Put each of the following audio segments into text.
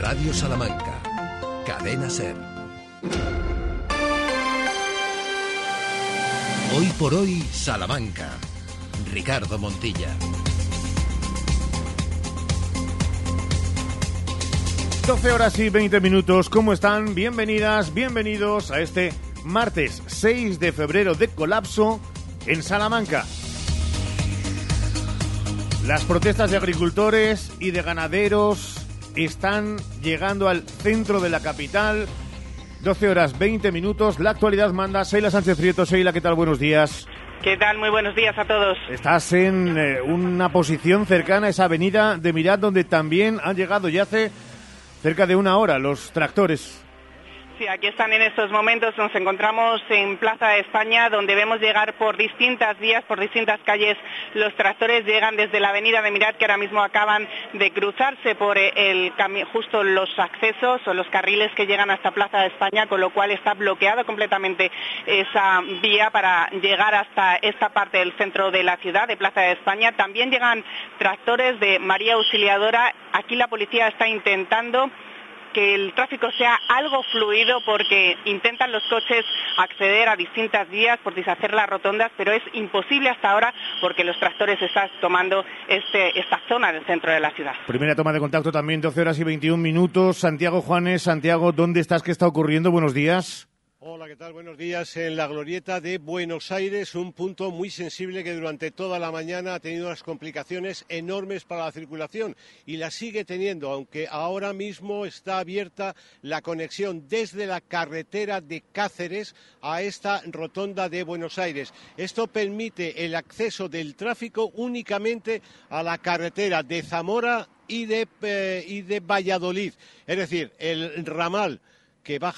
Radio Salamanca, Cadena SER. Hoy por hoy, Salamanca. Ricardo Montilla. 12 horas y 20 minutos, ¿cómo están? Bienvenidas, bienvenidos a este martes 6 de febrero de colapso en Salamanca. Las protestas de agricultores y de ganaderos están llegando al centro de la capital. 12 horas 20 minutos, la actualidad manda. Sheila Sánchez Prieto. Sheila, ¿qué tal? Buenos días. ¿Qué tal? Muy buenos días a todos. Estás en una posición cercana a esa avenida de Mirat, donde también han llegado ya hace cerca de una hora los tractores. Sí, aquí están en estos momentos, nos encontramos en Plaza de España, donde vemos llegar por distintas vías, por distintas calles, los tractores llegan desde la avenida de Mirat, que ahora mismo acaban de cruzarse por justo los accesos o los carriles que llegan hasta Plaza de España, con lo cual está bloqueado completamente esa vía para llegar hasta esta parte del centro de la ciudad, de Plaza de España. También llegan tractores de María Auxiliadora, aquí la policía está intentando que el tráfico sea algo fluido porque intentan los coches acceder a distintas vías por deshacer las rotondas, pero es imposible hasta ahora porque los tractores están tomando esta zona del centro de la ciudad. Primera toma de contacto también, 12 horas y 21 minutos. Santiago Juanes. Santiago, ¿dónde estás? ¿Qué está ocurriendo? Buenos días. Hola, ¿qué tal? Buenos días. En la Glorieta de Buenos Aires, un punto muy sensible que durante toda la mañana ha tenido unas complicaciones enormes para la circulación y la sigue teniendo, aunque ahora mismo está abierta la conexión desde la carretera de Cáceres a esta rotonda de Buenos Aires. Esto permite el acceso del tráfico únicamente a la carretera de Zamora y de Valladolid, es decir, el ramal que va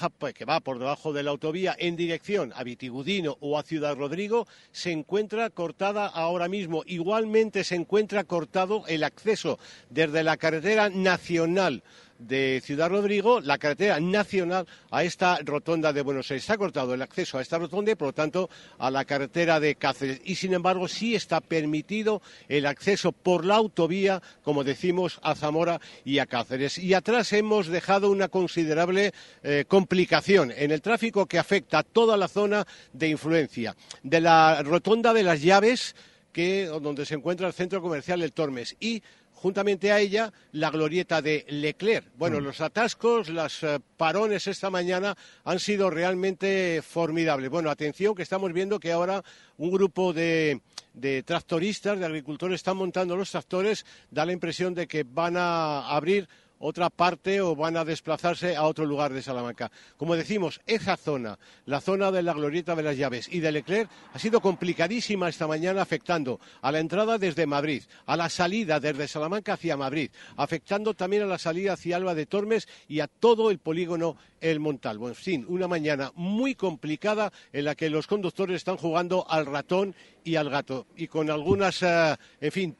por debajo de la autovía en dirección a Vitigudino o a Ciudad Rodrigo, se encuentra cortada ahora mismo. Igualmente se encuentra cortado el acceso desde la carretera nacional de Ciudad Rodrigo, la carretera nacional a esta rotonda de Buenos Aires. Está cortado el acceso a esta rotonda y, por lo tanto, a la carretera de Cáceres. Y, sin embargo, sí está permitido el acceso por la autovía, como decimos, a Zamora y a Cáceres. Y atrás hemos dejado una considerable complicación en el tráfico que afecta a toda la zona de influencia. De la rotonda de las Llaves, donde se encuentra el centro comercial El Tormes, y juntamente a ella, la glorieta de Leclerc. Bueno, los atascos, los parones esta mañana han sido realmente formidables. Bueno, atención, que estamos viendo que ahora un grupo de tractoristas, de agricultores, están montando los tractores. Da la impresión de que van a abrir otra parte o van a desplazarse a otro lugar de Salamanca. Como decimos, esa zona, la zona de la Glorieta de las Llaves y de Leclerc, ha sido complicadísima esta mañana, afectando a la entrada desde Madrid, a la salida desde Salamanca hacia Madrid, afectando también a la salida hacia Alba de Tormes y a todo el polígono El Montalvo. En fin, una mañana muy complicada en la que los conductores están jugando al ratón y al gato, y con algunas,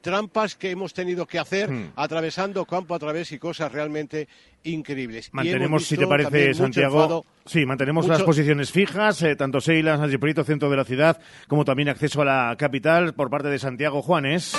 trampas que hemos tenido que hacer atravesando campo a través y cosas realmente increíbles. Mantenemos, si te parece, Santiago, las posiciones fijas, tanto Sheila, Sánchez Prieto, centro de la ciudad, como también acceso a la capital por parte de Santiago Juanes.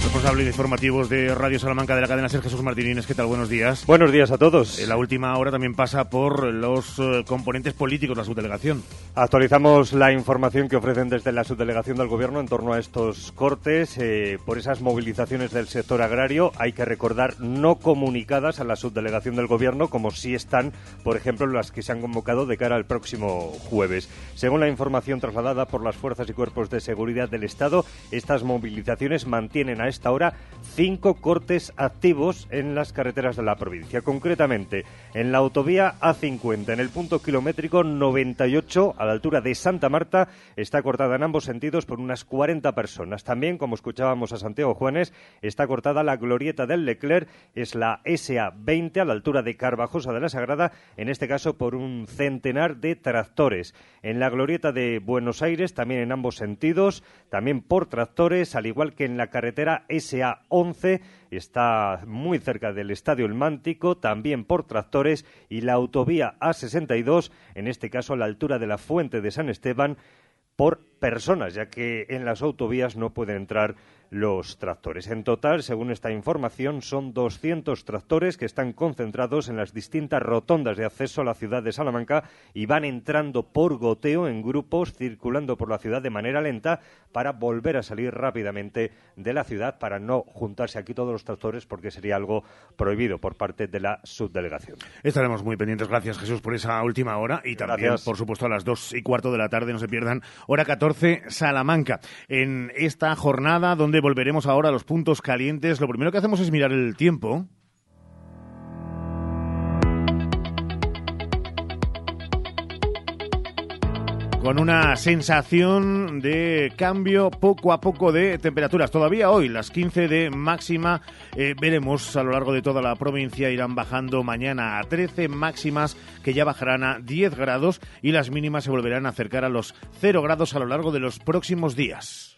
Responsable de informativos de Radio Salamanca de la cadena SER, Jesús Martín Inés. ¿Qué tal? Buenos días. Buenos días a todos. La última hora también pasa por los componentes políticos de la subdelegación. Actualizamos la información que ofrecen desde la subdelegación del Gobierno en torno a estos cortes por esas movilizaciones del sector agrario. Hay que recordar, no comunicadas a la subdelegación del Gobierno, como sí están, por ejemplo, las que se han convocado de cara al próximo jueves. Según la información trasladada por las fuerzas y cuerpos de seguridad del Estado, estas movilizaciones mantienen a hasta ahora 5 cortes activos en las carreteras de la provincia. Concretamente, en la autovía A50, en el punto kilométrico 98, a la altura de Santa Marta, está cortada en ambos sentidos por unas 40 personas. También, como escuchábamos a Santiago Juanes, está cortada la glorieta del Leclerc, es la SA20, a la altura de Carvajosa de la Sagrada, en este caso por un centenar de tractores. En la glorieta de Buenos Aires, también en ambos sentidos, también por tractores, al igual que en la carretera SA11, está muy cerca del Estadio Helmántico, también por tractores, y la autovía A62, en este caso a la altura de la Fuente de San Esteban, por personas, ya que en las autovías no pueden entrar los tractores. En total, según esta información, son 200 tractores que están concentrados en las distintas rotondas de acceso a la ciudad de Salamanca y van entrando por goteo en grupos, circulando por la ciudad de manera lenta para volver a salir rápidamente de la ciudad, para no juntarse aquí todos los tractores, porque sería algo prohibido por parte de la subdelegación. Estaremos muy pendientes. Gracias, Jesús, por esa última hora y también, por supuesto, a las 2:15 de la tarde, no se pierdan, hora 14, Salamanca. En esta jornada donde volveremos ahora a los puntos calientes, lo primero que hacemos es mirar el tiempo. Con una sensación de cambio poco a poco de temperaturas. Todavía hoy las 15 de máxima, veremos a lo largo de toda la provincia, irán bajando mañana a 13 máximas, que ya bajarán a 10 grados, y las mínimas se volverán a acercar a los 0 grados a lo largo de los próximos días.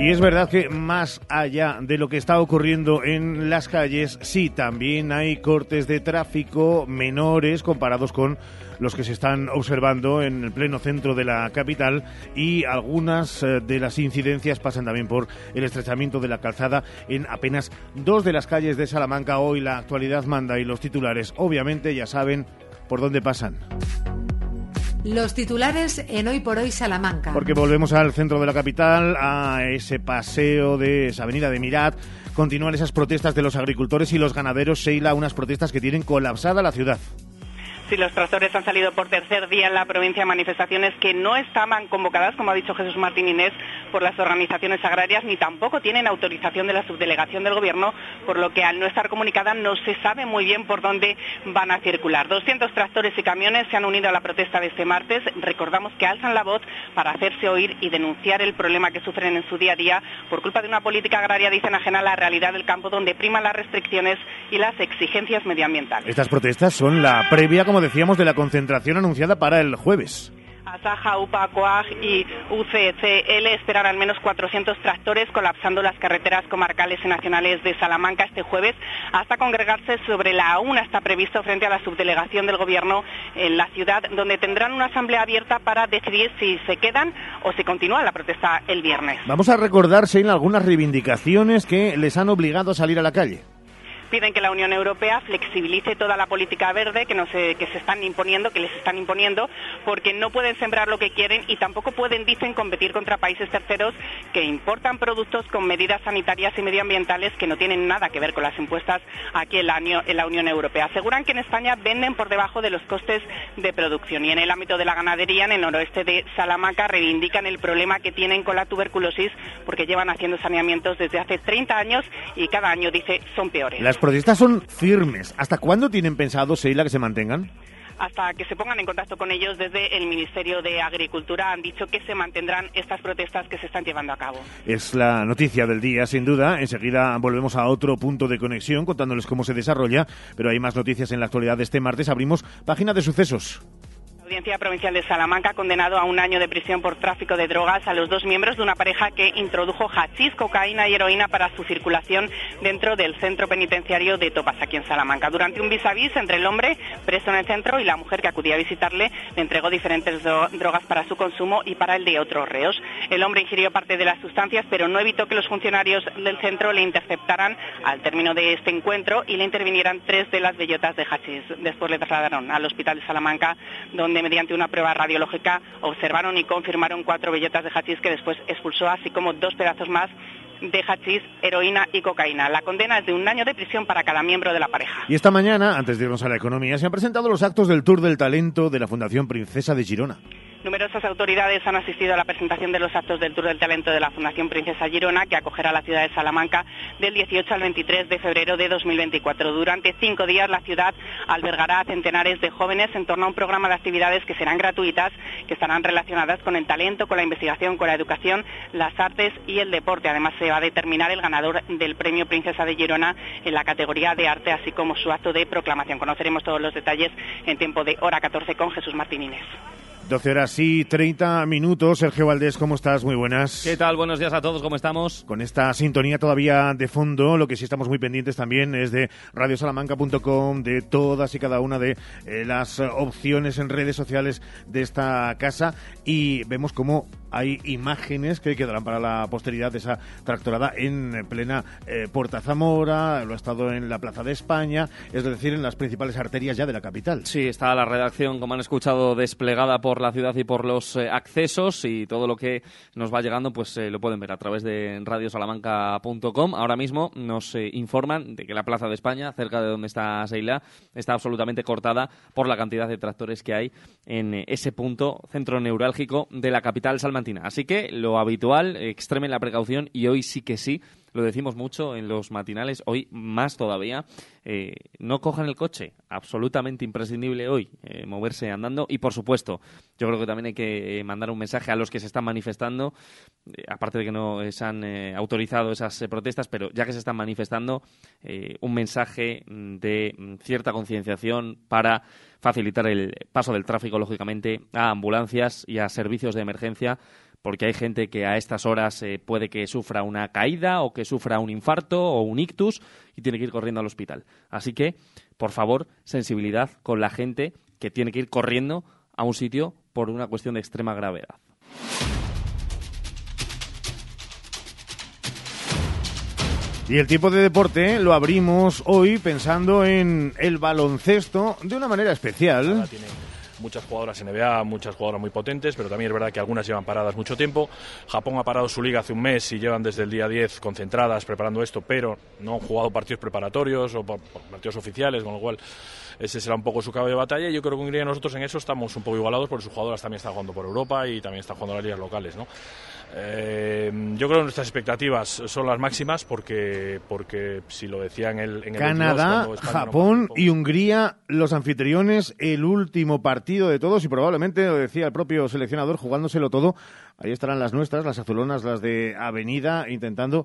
Y es verdad que más allá de lo que está ocurriendo en las calles, sí, también hay cortes de tráfico menores comparados con los que se están observando en el pleno centro de la capital, y algunas de las incidencias pasan también por el estrechamiento de la calzada en apenas dos de las calles de Salamanca. Hoy la actualidad manda y los titulares, obviamente, ya saben por dónde pasan. Los titulares en Hoy por Hoy Salamanca. Porque volvemos al centro de la capital, a ese paseo de esa avenida de Mirat. Continúan esas protestas de los agricultores y los ganaderos, Sheila, unas protestas que tienen colapsada la ciudad. Sí, los tractores han salido por tercer día en la provincia, manifestaciones que no estaban convocadas, como ha dicho Jesús Martín Inés, por las organizaciones agrarias, ni tampoco tienen autorización de la subdelegación del Gobierno, por lo que al no estar comunicada no se sabe muy bien por dónde van a circular. 200 tractores y camiones se han unido a la protesta de este martes. Recordamos que alzan la voz para hacerse oír y denunciar el problema que sufren en su día a día por culpa de una política agraria, dicen, ajena a la realidad del campo, donde priman las restricciones y las exigencias medioambientales. Estas protestas son la previa, como decíamos, de la concentración anunciada para el jueves. Asaja, UPA, COAG y UCCL esperan al menos 400 tractores colapsando las carreteras comarcales y nacionales de Salamanca este jueves, hasta congregarse sobre la 1:00, está previsto, frente a la subdelegación del Gobierno en la ciudad, donde tendrán una asamblea abierta para decidir si se quedan o si continúa la protesta el viernes. Vamos a recordar, Sheila, algunas reivindicaciones que les han obligado a salir a la calle. Piden que la Unión Europea flexibilice toda la política verde que les están imponiendo, porque no pueden sembrar lo que quieren y tampoco pueden, dicen, competir contra países terceros que importan productos con medidas sanitarias y medioambientales que no tienen nada que ver con las impuestas aquí en la Unión Europea. Aseguran que en España venden por debajo de los costes de producción. Y en el ámbito de la ganadería, en el noroeste de Salamanca, reivindican el problema que tienen con la tuberculosis, porque llevan haciendo saneamientos desde hace 30 años y cada año, dice, son peores. Las protestas son firmes. ¿Hasta cuándo tienen pensado, Sheila, que se mantengan? Hasta que se pongan en contacto con ellos desde el Ministerio de Agricultura. Han dicho que se mantendrán estas protestas que se están llevando a cabo. Es la noticia del día, sin duda. Enseguida volvemos a otro punto de conexión contándoles cómo se desarrolla, pero hay más noticias en la actualidad de este martes. Abrimos página de sucesos. La Audiencia Provincial de Salamanca ha condenado a 1 año de prisión por tráfico de drogas a los 2 miembros de una pareja que introdujo hachís, cocaína y heroína para su circulación dentro del centro penitenciario de Topas, aquí en Salamanca. Durante un vis-a-vis entre el hombre preso en el centro y la mujer que acudía a visitarle, le entregó diferentes drogas para su consumo y para el de otros reos. El hombre ingirió parte de las sustancias, pero no evitó que los funcionarios del centro le interceptaran al término de este encuentro y le intervinieran 3 de las bellotas de hachís. Después le trasladaron al Hospital de Salamanca, donde mediante una prueba radiológica observaron y confirmaron 4 bellotas de hachís que después expulsó, así como 2 pedazos más de hachís, heroína y cocaína. La condena es de 1 año de prisión para cada miembro de la pareja. Y esta mañana, antes de irnos a la economía, se han presentado los actos del Tour del Talento de la Fundación Princesa de Girona. Numerosas autoridades han asistido a la presentación de los actos del Tour del Talento de la Fundación Princesa Girona, que acogerá a la ciudad de Salamanca del 18 al 23 de febrero de 2024. Durante 5 días la ciudad albergará a centenares de jóvenes en torno a un programa de actividades que serán gratuitas, que estarán relacionadas con el talento, con la investigación, con la educación, las artes y el deporte. Además, se va a determinar el ganador del premio Princesa de Girona en la categoría de arte, así como su acto de proclamación. Conoceremos todos los detalles en tiempo de hora 14 con Jesús Martín Inés. 12:30. Sergio Valdés, ¿cómo estás? Muy buenas. ¿Qué tal? Buenos días a todos, ¿cómo estamos? Con esta sintonía todavía de fondo, lo que sí estamos muy pendientes también es de radiosalamanca.com, de todas y cada una de las opciones en redes sociales de esta casa, y vemos cómo hay imágenes que quedarán para la posteridad de esa tractorada en plena Porta Zamora, lo ha estado en la Plaza de España, es decir, en las principales arterias ya de la capital. Sí, está la redacción, como han escuchado, desplegada por la ciudad y por los accesos, y todo lo que nos va llegando pues lo pueden ver a través de radiosalamanca.com. Ahora mismo nos informan de que la Plaza de España, cerca de donde está Sheila, está absolutamente cortada por la cantidad de tractores que hay en ese punto centro neurálgico de la capital salmantina. Así que lo habitual, extremen la precaución, y hoy sí que sí, lo decimos mucho en los matinales, hoy más todavía, no cojan el coche, absolutamente imprescindible hoy moverse andando, y por supuesto, yo creo que también hay que mandar un mensaje a los que se están manifestando, aparte de que no se han autorizado esas protestas, pero ya que se están manifestando, un mensaje de cierta concienciación para facilitar el paso del tráfico, lógicamente, a ambulancias y a servicios de emergencia, porque hay gente que a estas horas puede que sufra una caída o que sufra un infarto o un ictus y tiene que ir corriendo al hospital. Así que, por favor, sensibilidad con la gente que tiene que ir corriendo a un sitio por una cuestión de extrema gravedad. Y el tiempo de deporte lo abrimos hoy pensando en el baloncesto de una manera especial. Muchas jugadoras en NBA, muchas jugadoras muy potentes, pero también es verdad que algunas llevan paradas mucho tiempo. Japón ha parado su liga hace un mes y llevan desde el día 10 concentradas preparando esto, pero no han jugado partidos preparatorios o partidos oficiales, con lo cual ese será un poco su caballo de batalla. Y yo creo que Hungría y nosotros en eso estamos un poco igualados, porque sus jugadoras también están jugando por Europa y también están jugando las ligas locales, ¿no? Yo creo que nuestras expectativas son las máximas, porque si lo decían en el Canadá, 22, Japón no, y Hungría, los anfitriones, el último partido de todos, y probablemente, lo decía el propio seleccionador, jugándoselo todo. Ahí estarán las nuestras, las azulonas, las de Avenida, intentando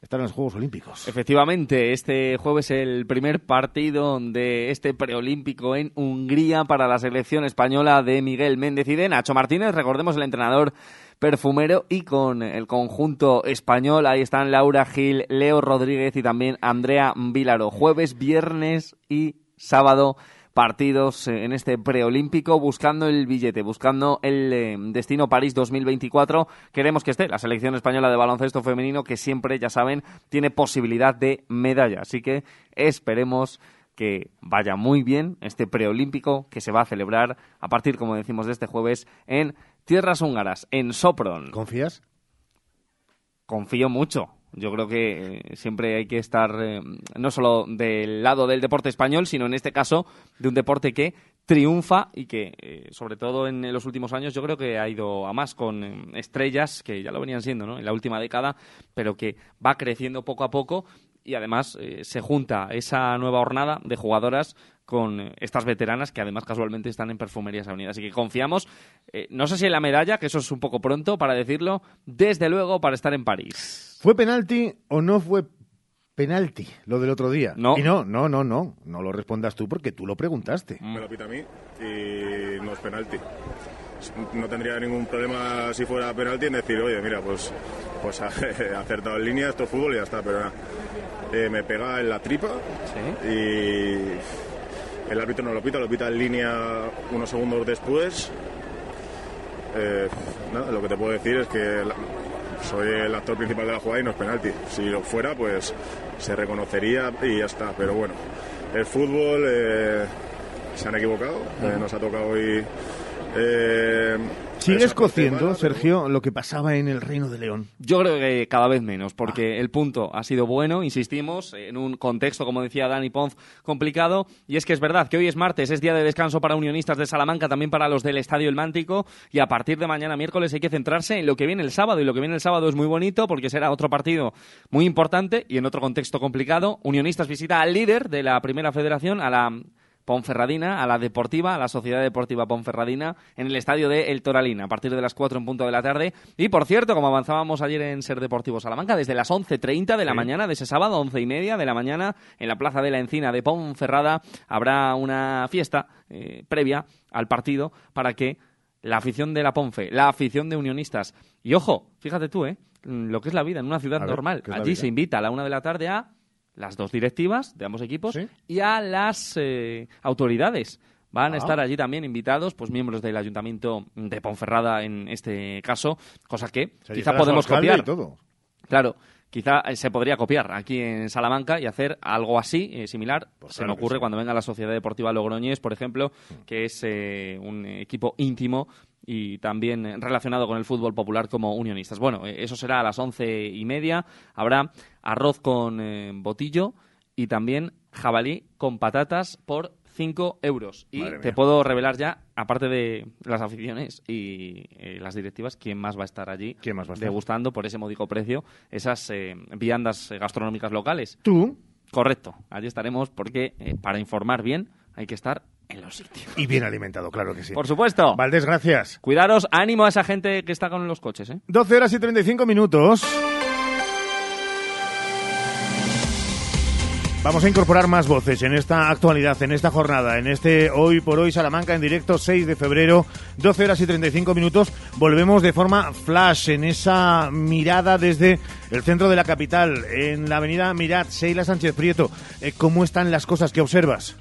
estar en los Juegos Olímpicos. Efectivamente, este jueves el primer partido de este preolímpico en Hungría para la selección española de Miguel Méndez y de Nacho Martínez, recordemos, el entrenador perfumero, y con el conjunto español. Ahí están Laura Gil, Leo Rodríguez y también Andrea Vilaro. Jueves, viernes y sábado, partidos en este preolímpico, buscando el billete, buscando el destino París 2024. Queremos que esté la selección española de baloncesto femenino, que siempre, ya saben, tiene posibilidad de medalla. Así que esperemos que vaya muy bien este preolímpico, que se va a celebrar a partir, como decimos, de este jueves en tierras húngaras, en Sopron. ¿Confías? Confío mucho. Yo creo que siempre hay que estar no solo del lado del deporte español, sino en este caso de un deporte que triunfa y que, sobre todo en los últimos años, yo creo que ha ido a más, con estrellas que ya lo venían siendo, ¿no?, en la última década, pero que va creciendo poco a poco, y además se junta esa nueva hornada de jugadoras con estas veteranas que además casualmente están en Perfumerías Avenida. Así que confiamos, no sé si en la medalla, que eso es un poco pronto para decirlo, desde luego para estar en París. ¿Fue penalti o no fue penalti lo del otro día? No. Y no lo respondas tú, porque tú lo preguntaste. Me lo pita a mí y no es penalti. No tendría ningún problema si fuera penalti en decir, oye, mira, pues he acertado en línea, esto es fútbol y ya está, pero nada. Me pega en la tripa. ¿Sí? Y el árbitro no lo pita en línea unos segundos después. Nada, lo que te puedo decir es que soy el actor principal de la jugada y no es penalti. Si lo fuera, pues se reconocería y ya está. Pero bueno, el fútbol, se han equivocado. Nos ha tocado hoy. ¿Sigues cociendo, Sergio, lo que pasaba en el Reino de León? Yo creo que cada vez menos, porque el punto ha sido bueno, insistimos, en un contexto, como decía Dani Ponz, complicado. Y es que es verdad que hoy es martes, es día de descanso para Unionistas de Salamanca, también para los del Estadio Helmántico. Y a partir de mañana, miércoles, hay que centrarse en lo que viene el sábado. Y lo que viene el sábado es muy bonito, porque será otro partido muy importante y en otro contexto complicado. Unionistas visita al líder de la Primera Federación, a la Ponferradina, a la Deportiva, a la Sociedad Deportiva Ponferradina, en el estadio de El Toralín, a partir de las 4 en punto de la tarde. Y, por cierto, como avanzábamos ayer en Ser Deportivo Salamanca, desde las 11:30 de la mañana de ese sábado, 11:30 de la mañana, en la Plaza de la Encina de Ponferrada, habrá una fiesta previa al partido para que la afición de la Ponfe, la afición de Unionistas. Y ojo, fíjate tú, lo que es la vida en una ciudad normal. Allí se invita a la 1 de la tarde a las dos directivas de ambos equipos, ¿sí?, y a las autoridades. Van a estar allí también invitados, pues miembros del Ayuntamiento de Ponferrada en este caso, cosa que quizá podemos copiar. Y todo. Claro, quizá se podría copiar aquí en Salamanca y hacer algo así, similar. Pues se me ocurre cuando venga la Sociedad Deportiva Logroñés, por ejemplo, que es un equipo íntimo y también relacionado con el fútbol popular como Unionistas. Bueno, eso será a las 11:30. Habrá arroz con botillo y también jabalí con patatas por 5 euros. Y te puedo revelar ya, aparte de las aficiones y las directivas, quién más va a estar allí degustando por ese módico precio esas viandas gastronómicas locales. ¿Tú? Correcto. Allí estaremos porque para informar bien hay que estar en los sitios. Y bien alimentado, claro que sí. Por supuesto. Valdés, gracias. Cuidaros, ánimo a esa gente que está con los coches. 12:35. Vamos a incorporar más voces en esta actualidad, en esta jornada, en este Hoy por Hoy Salamanca en directo, 6 de febrero, 12:35. Volvemos de forma flash en esa mirada desde el centro de la capital, en la avenida Mirat. Sheila Sánchez Prieto, ¿cómo están las cosas que observas?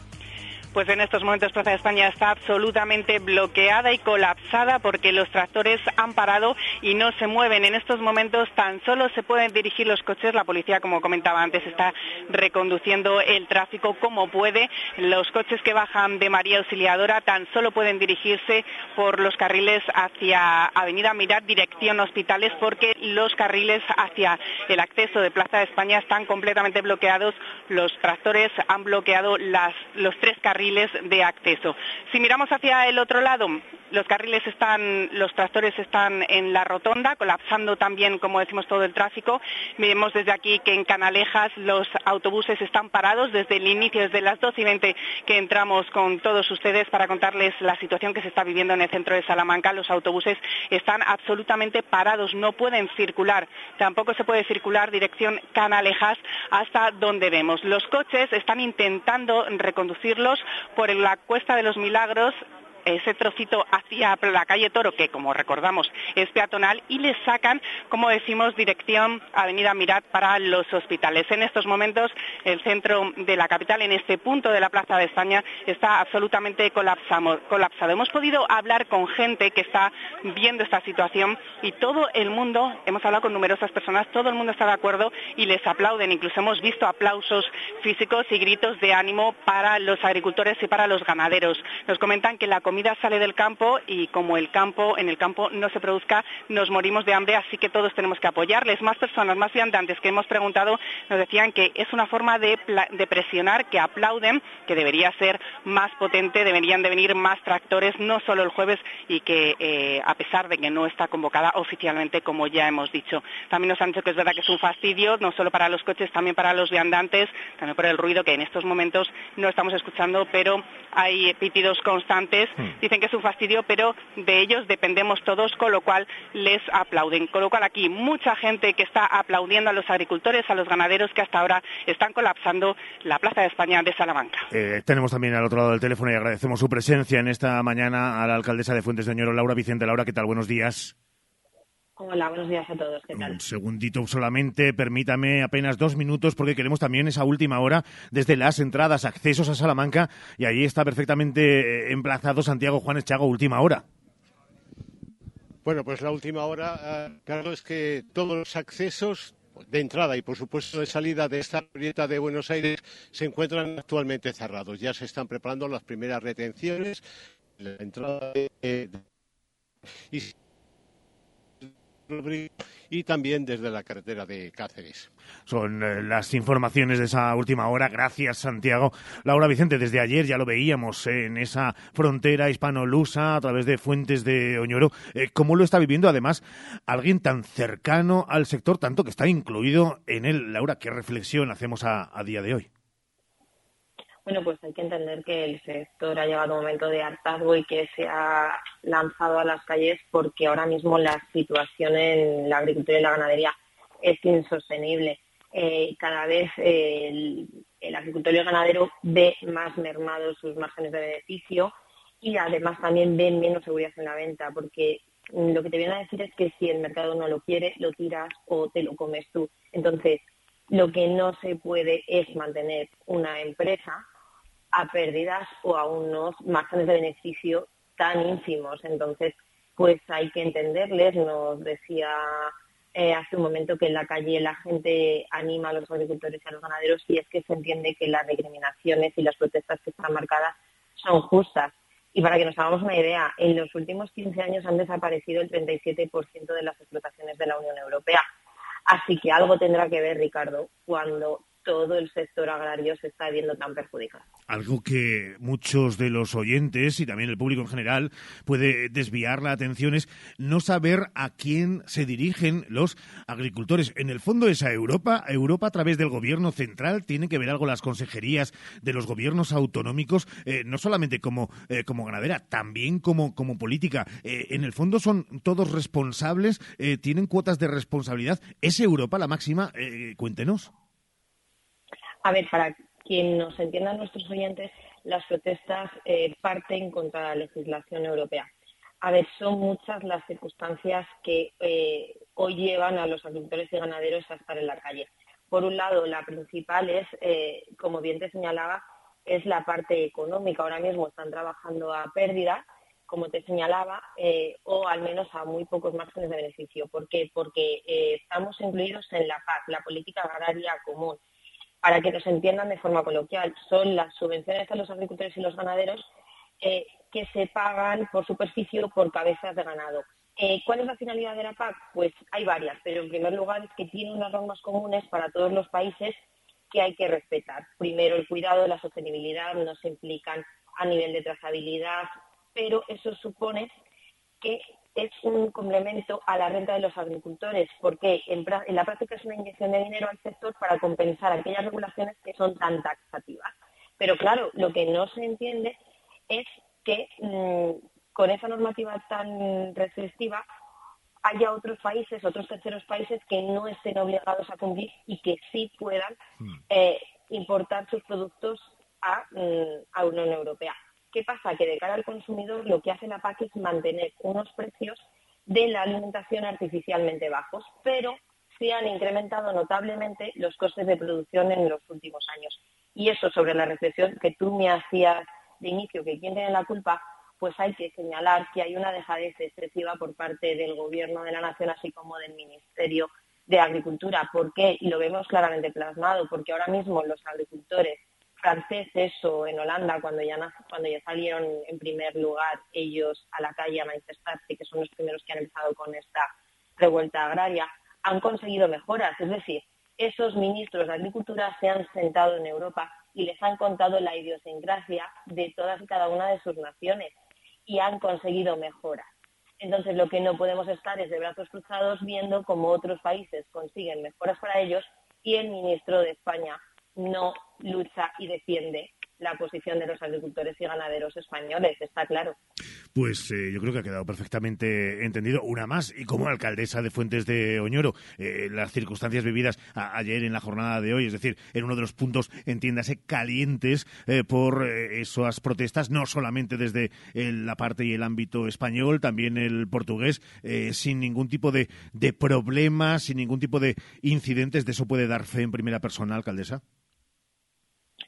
Pues en estos momentos Plaza de España está absolutamente bloqueada y colapsada porque los tractores han parado y no se mueven. En estos momentos tan solo se pueden dirigir los coches. La policía, como comentaba antes, está reconduciendo el tráfico como puede. Los coches que bajan de María Auxiliadora tan solo pueden dirigirse por los carriles hacia Avenida Mirat, dirección Hospitales, porque los carriles hacia el acceso de Plaza de España están completamente bloqueados. Los tractores han bloqueado los 3 carriles de acceso. Si miramos hacia el otro lado, los tractores están en la rotonda, colapsando también, como decimos, todo el tráfico. Vemos desde aquí que en Canalejas los autobuses están parados desde el inicio, desde las 12:20 que entramos con todos ustedes para contarles la situación que se está viviendo en el centro de Salamanca. Los autobuses están absolutamente parados, no pueden circular. Tampoco se puede circular dirección Canalejas hasta donde vemos. Los coches están intentando reconducirlos por la Cuesta de los Milagros, ese trocito hacia la calle Toro, que como recordamos es peatonal, y les sacan, como decimos, dirección Avenida Mirat para los Hospitales. En estos momentos el centro de la capital, en este punto de la Plaza de España, está absolutamente colapsado. Hemos podido hablar con gente que está viendo esta situación y todo el mundo, hemos hablado con numerosas personas, todo el mundo está de acuerdo y les aplauden. Incluso hemos visto aplausos físicos y gritos de ánimo para los agricultores y para los ganaderos. Nos comentan que la comida sale del campo y como en el campo no se produzca, nos morimos de hambre, así que todos tenemos que apoyarles. Más personas, más viandantes que hemos preguntado nos decían que es una forma de presionar, que aplauden, que debería ser más potente, deberían de venir más tractores, no solo el jueves, y que a pesar de que no está convocada oficialmente, como ya hemos dicho. También nos han dicho que es verdad que es un fastidio, no solo para los coches, también para los viandantes, también por el ruido que en estos momentos no estamos escuchando, pero hay pitidos constantes. Dicen que es un fastidio, pero de ellos dependemos todos, con lo cual les aplauden. Con lo cual aquí mucha gente que está aplaudiendo a los agricultores, a los ganaderos que hasta ahora están colapsando la Plaza de España de Salamanca. Tenemos también al otro lado del teléfono y agradecemos su presencia en esta mañana a la alcaldesa de Fuentes de Oñoro, Laura Vicente. Laura, ¿qué tal? Buenos días. Hola, buenos días a todos. ¿Qué tal? Un segundito solamente, permítame apenas 2 minutos, porque queremos también esa última hora desde las entradas, accesos a Salamanca, y ahí está perfectamente emplazado Santiago Juanes. Chago, última hora. Bueno, pues la última hora, Carlos, que todos los accesos de entrada y, por supuesto, de salida de esta Glorieta de Buenos Aires se encuentran actualmente cerrados. Ya se están preparando las primeras retenciones, la entrada y también desde la carretera de Cáceres. Son las informaciones de esa última hora. Gracias, Santiago. Laura Vicente, desde ayer ya lo veíamos en esa frontera hispano-lusa a través de Fuentes de Oñoro. ¿Cómo lo está viviendo, además, alguien tan cercano al sector, tanto que está incluido en él? Laura, ¿qué reflexión hacemos a día de hoy? Bueno, pues hay que entender que el sector ha llegado a un momento de hartazgo y que se ha lanzado a las calles porque ahora mismo la situación en la agricultura y la ganadería es insostenible. Cada vez el agricultor y el ganadero ve más mermados sus márgenes de beneficio y además también ven menos seguridad en la venta, porque lo que te vienen a decir es que si el mercado no lo quiere, lo tiras o te lo comes tú. Entonces, lo que no se puede es mantener una empresa a pérdidas o a unos márgenes de beneficio tan ínfimos. Entonces, pues hay que entenderles. Nos decía hace un momento que en la calle la gente anima a los agricultores y a los ganaderos, y es que se entiende que las recriminaciones y las protestas que están marcadas son justas. Y para que nos hagamos una idea, en los últimos 15 años han desaparecido el 37% de las explotaciones de la Unión Europea. Así que algo tendrá que ver, Ricardo, cuando todo el sector agrario se está viendo tan perjudicado. Algo que muchos de los oyentes y también el público en general puede desviar la atención es no saber a quién se dirigen los agricultores. En el fondo es a Europa. Europa, a través del gobierno central, tiene que ver algo las consejerías de los gobiernos autonómicos, no solamente como ganadera, también como política. En el fondo son todos responsables, tienen cuotas de responsabilidad. ¿Es Europa la máxima? Cuéntenos. A ver, para quien nos entiendan nuestros oyentes, las protestas parten contra la legislación europea. A ver, son muchas las circunstancias que hoy llevan a los agricultores y ganaderos a estar en la calle. Por un lado, la principal es, como bien te señalaba, es la parte económica. Ahora mismo están trabajando a pérdida, como te señalaba, o al menos a muy pocos márgenes de beneficio. ¿Por qué? Porque estamos incluidos en la PAC, la Política Agraria Común. Para que nos entiendan de forma coloquial, son las subvenciones a los agricultores y los ganaderos que se pagan por superficie o por cabezas de ganado. ¿Cuál es la finalidad de la PAC? Pues hay varias, pero en primer lugar es que tiene unas normas comunes para todos los países que hay que respetar. Primero, el cuidado, la sostenibilidad, nos implican a nivel de trazabilidad, pero eso supone que es un complemento a la renta de los agricultores, porque en la práctica es una inyección de dinero al sector para compensar aquellas regulaciones que son tan taxativas. Pero claro, lo que no se entiende es que con esa normativa tan restrictiva haya otros países, otros terceros países que no estén obligados a cumplir y que sí puedan importar sus productos a Unión Europea. ¿Qué pasa? Que de cara al consumidor lo que hace la PAC es mantener unos precios de la alimentación artificialmente bajos, pero sí han incrementado notablemente los costes de producción en los últimos años. Y eso, sobre la reflexión que tú me hacías de inicio, que quién tiene la culpa, pues hay que señalar que hay una dejadez excesiva por parte del Gobierno de la Nación, así como del Ministerio de Agricultura. ¿Por qué? Y lo vemos claramente plasmado, porque ahora mismo los agricultores franceses o en Holanda, cuando ya salieron en primer lugar ellos a la calle a manifestarse, que son los primeros que han empezado con esta revuelta agraria, han conseguido mejoras. Es decir, esos ministros de Agricultura se han sentado en Europa y les han contado la idiosincrasia de todas y cada una de sus naciones y han conseguido mejoras. Entonces, lo que no podemos estar es de brazos cruzados viendo cómo otros países consiguen mejoras para ellos y el ministro de España no lucha y defiende la posición de los agricultores y ganaderos españoles, está claro. Pues yo creo que ha quedado perfectamente entendido. Una más, y como alcaldesa de Fuentes de Oñoro, las circunstancias vividas ayer en la jornada de hoy, es decir, en uno de los puntos, entiéndase, calientes por esas protestas, no solamente desde la parte y el ámbito español, también el portugués, sin ningún tipo de problemas, sin ningún tipo de incidentes. ¿De eso puede dar fe en primera persona, alcaldesa?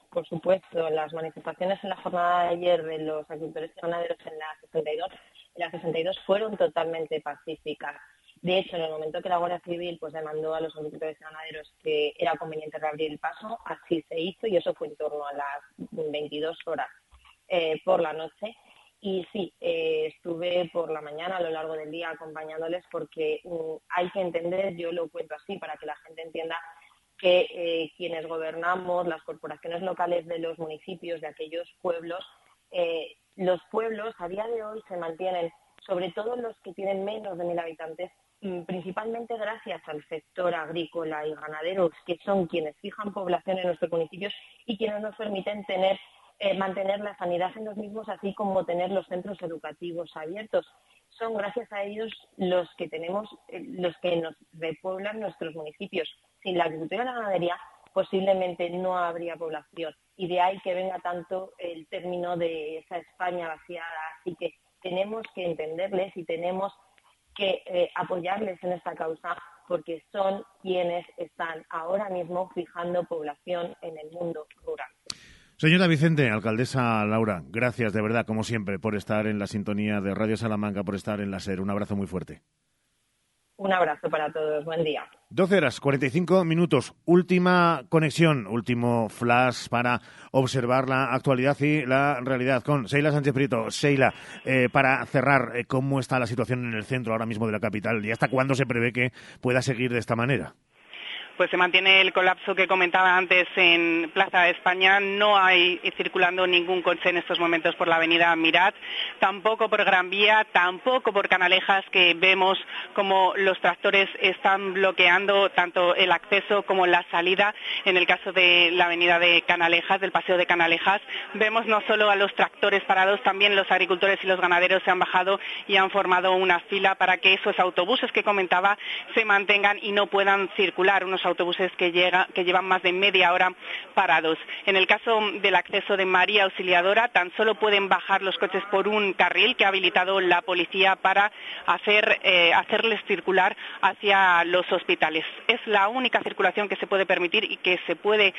Por supuesto, las manifestaciones en la jornada de ayer de los agricultores y ganaderos en las 62 fueron totalmente pacíficas. De hecho, en el momento que la Guardia Civil pues demandó a los agricultores y ganaderos que era conveniente reabrir el paso, así se hizo y eso fue en torno a las 22 horas por la noche. Y sí, estuve por la mañana a lo largo del día acompañándoles porque hay que entender, yo lo cuento así para que la gente entienda, que quienes gobernamos, las corporaciones locales de los municipios, de aquellos pueblos, los pueblos a día de hoy se mantienen, sobre todo los que tienen menos de 1.000 habitantes, principalmente gracias al sector agrícola y ganaderos, que son quienes fijan población en nuestros municipios y quienes nos permiten mantener la sanidad en los mismos, así como tener los centros educativos abiertos. Son gracias a ellos los que nos repoblan nuestros municipios. Sin la agricultura y la ganadería posiblemente no habría población. Y de ahí que venga tanto el término de esa España vaciada. Así que tenemos que entenderles y tenemos que apoyarles en esta causa, porque son quienes están ahora mismo fijando población en el mundo rural. Señora Vicente, alcaldesa Laura, gracias de verdad, como siempre, por estar en la sintonía de Radio Salamanca, por estar en la SER. Un abrazo muy fuerte. Un abrazo para todos. Buen día. 12:45. Última conexión, último flash para observar la actualidad y la realidad con Sheila Sánchez Prieto. Sheila, para cerrar, ¿cómo está la situación en el centro ahora mismo de la capital y hasta cuándo se prevé que pueda seguir de esta manera? Pues se mantiene el colapso que comentaba antes en Plaza de España. No hay circulando ningún coche en estos momentos por la avenida Mirat, tampoco por Gran Vía, tampoco por Canalejas, que vemos como los tractores están bloqueando tanto el acceso como la salida. En el caso de la avenida de Canalejas, del paseo de Canalejas, vemos no solo a los tractores parados, también los agricultores y los ganaderos se han bajado y han formado una fila para que esos autobuses que comentaba se mantengan y no puedan circular. Unos autobuses que llevan más de media hora parados. En el caso del acceso de María Auxiliadora, tan solo pueden bajar los coches por un carril que ha habilitado la policía para hacerles circular hacia los hospitales. Es la única circulación que se puede permitir y que se puede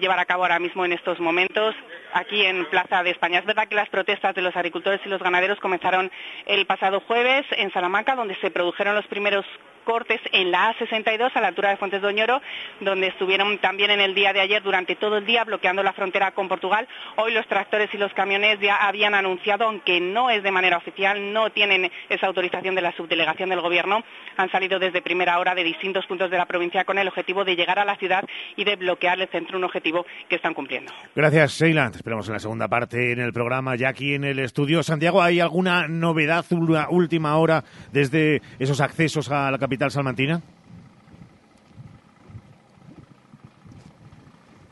llevar a cabo ahora mismo en estos momentos aquí en Plaza de España. Es verdad que las protestas de los agricultores y los ganaderos comenzaron el pasado jueves en Salamanca, donde se produjeron los primeros cortes en la A62 a la altura de Fuentes de Oñoro, donde estuvieron también en el día de ayer durante todo el día bloqueando la frontera con Portugal. Hoy los tractores y los camiones ya habían anunciado, aunque no es de manera oficial, no tienen esa autorización de la subdelegación del Gobierno, han salido desde primera hora de distintos puntos de la provincia con el objetivo de llegar a la ciudad y de bloquear el centro, un objetivo que están cumpliendo. Gracias, Sheila. Te esperamos en la segunda parte en el programa, ya aquí en el estudio. Santiago, ¿hay alguna novedad última hora desde esos accesos a la capital salmantina?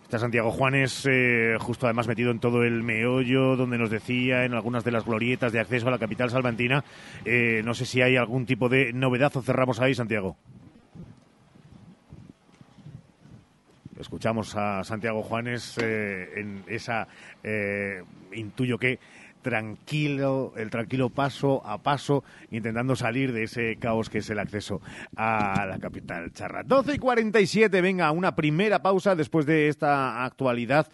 Está Santiago Juanes, justo además metido en todo el meollo, donde nos decía en algunas de las glorietas de acceso a la capital salmantina. No sé si hay algún tipo de novedad o cerramos ahí, Santiago. Escuchamos a Santiago Juanes en esa, intuyo que el tranquilo paso a paso, intentando salir de ese caos que es el acceso a la capital charra. 12:47, venga, una primera pausa después de esta actualidad,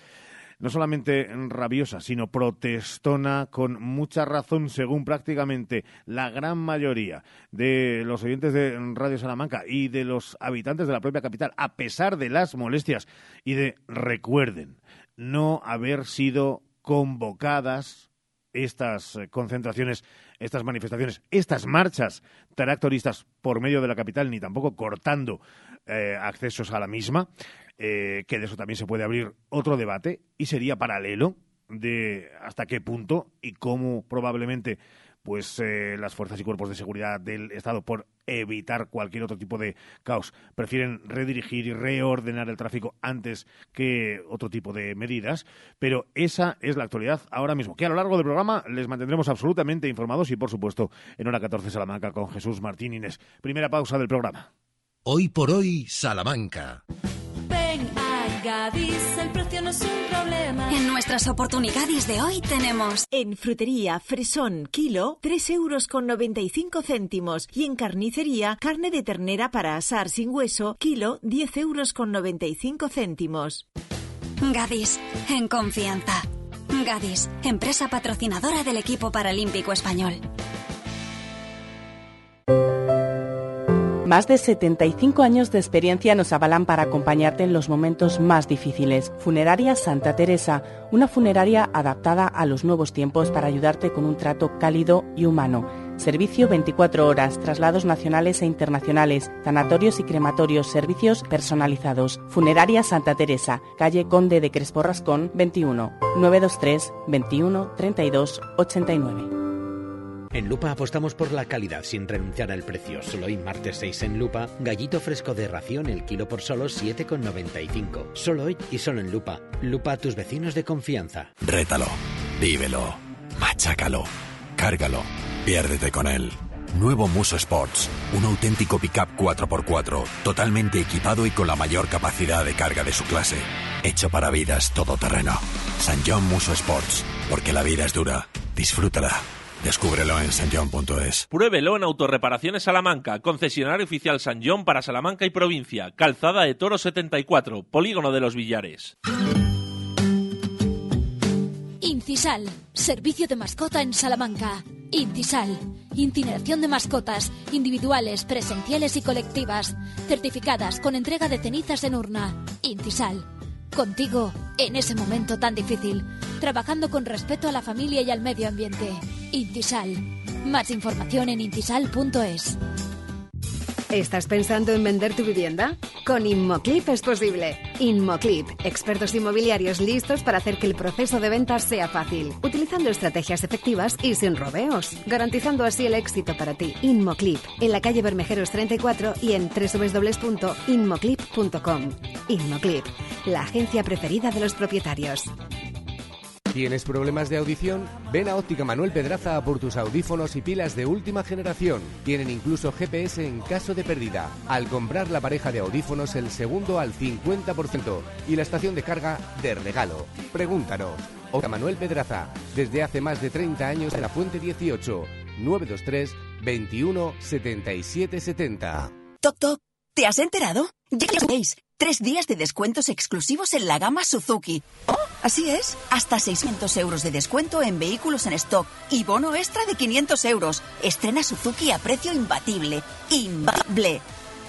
no solamente rabiosa, sino protestona, con mucha razón, según prácticamente la gran mayoría de los oyentes de Radio Salamanca y de los habitantes de la propia capital, a pesar de las molestias y de, recuerden, no haber sido convocadas estas concentraciones, estas manifestaciones, estas marchas tractoristas por medio de la capital, ni tampoco cortando accesos a la misma, que de eso también se puede abrir otro debate y sería paralelo de hasta qué punto y cómo probablemente pues las fuerzas y cuerpos de seguridad del Estado, por evitar cualquier otro tipo de caos, prefieren redirigir y reordenar el tráfico antes que otro tipo de medidas. Pero esa es la actualidad ahora mismo, que a lo largo del programa les mantendremos absolutamente informados y, por supuesto, en Hora 14 Salamanca con Jesús Martín Inés. Primera pausa del programa. Hoy por hoy, Salamanca. Gadis, el precio no es un problema. En nuestras oportunidades de hoy tenemos en frutería, fresón, kilo, 3,95 euros. Y en carnicería, carne de ternera para asar sin hueso, kilo, 10,95 euros. Gadis, en confianza. Gadis, empresa patrocinadora del equipo paralímpico español. Más de 75 años de experiencia nos avalan para acompañarte en los momentos más difíciles. Funeraria Santa Teresa, una funeraria adaptada a los nuevos tiempos para ayudarte con un trato cálido y humano. Servicio 24 horas, traslados nacionales e internacionales, tanatorios y crematorios, servicios personalizados. Funeraria Santa Teresa, calle Conde de Crespo Rascón 21, 923 21 32 89. En Lupa apostamos por la calidad sin renunciar al precio. Solo hoy martes 6 en Lupa, gallito fresco de ración el kilo por solo 7,95. Solo hoy y solo en Lupa. Lupa, tus vecinos de confianza. Rétalo, vívelo, machácalo, cárgalo, piérdete con él. Nuevo Muso Sports, un auténtico pick-up 4x4, totalmente equipado y con la mayor capacidad de carga de su clase. Hecho para vidas todoterreno. San John Muso Sports, porque la vida es dura. Disfrútala. Descúbrelo en sanjohn.es. Pruébelo en Autorreparaciones Salamanca, concesionario oficial San John para Salamanca y provincia. Calzada de Toro 74, Polígono de los Villares. Incisal, servicio de mascota en Salamanca. Incisal, incineración de mascotas, individuales, presenciales y colectivas, certificadas con entrega de cenizas en urna. Incisal, contigo en ese momento tan difícil, trabajando con respeto a la familia y al medio ambiente. Incisal, más información en incisal.es. ¿Estás pensando en vender tu vivienda? Con Inmoclip es posible. Inmoclip, expertos inmobiliarios listos para hacer que el proceso de venta sea fácil, utilizando estrategias efectivas y sin rodeos, garantizando así el éxito para ti. Inmoclip, en la calle Bermejeros 34 y en www.inmoclip.com. Inmoclip, la agencia preferida de los propietarios. ¿Tienes problemas de audición? Ven a Óptica Manuel Pedraza a por tus audífonos y pilas de última generación. Tienen incluso GPS en caso de pérdida. Al comprar la pareja de audífonos, el segundo al 50% y la estación de carga de regalo. Pregúntanos. Óptica Manuel Pedraza, desde hace más de 30 años en la Fuente 18, 923 21 77 70. Toc toc, ¿te has enterado? Ya sabéis, 3 días de descuentos exclusivos en la gama Suzuki. Así es, hasta 600 euros de descuento en vehículos en stock y bono extra de 500 euros. Estrena Suzuki a precio imbatible. ¡Imbatible!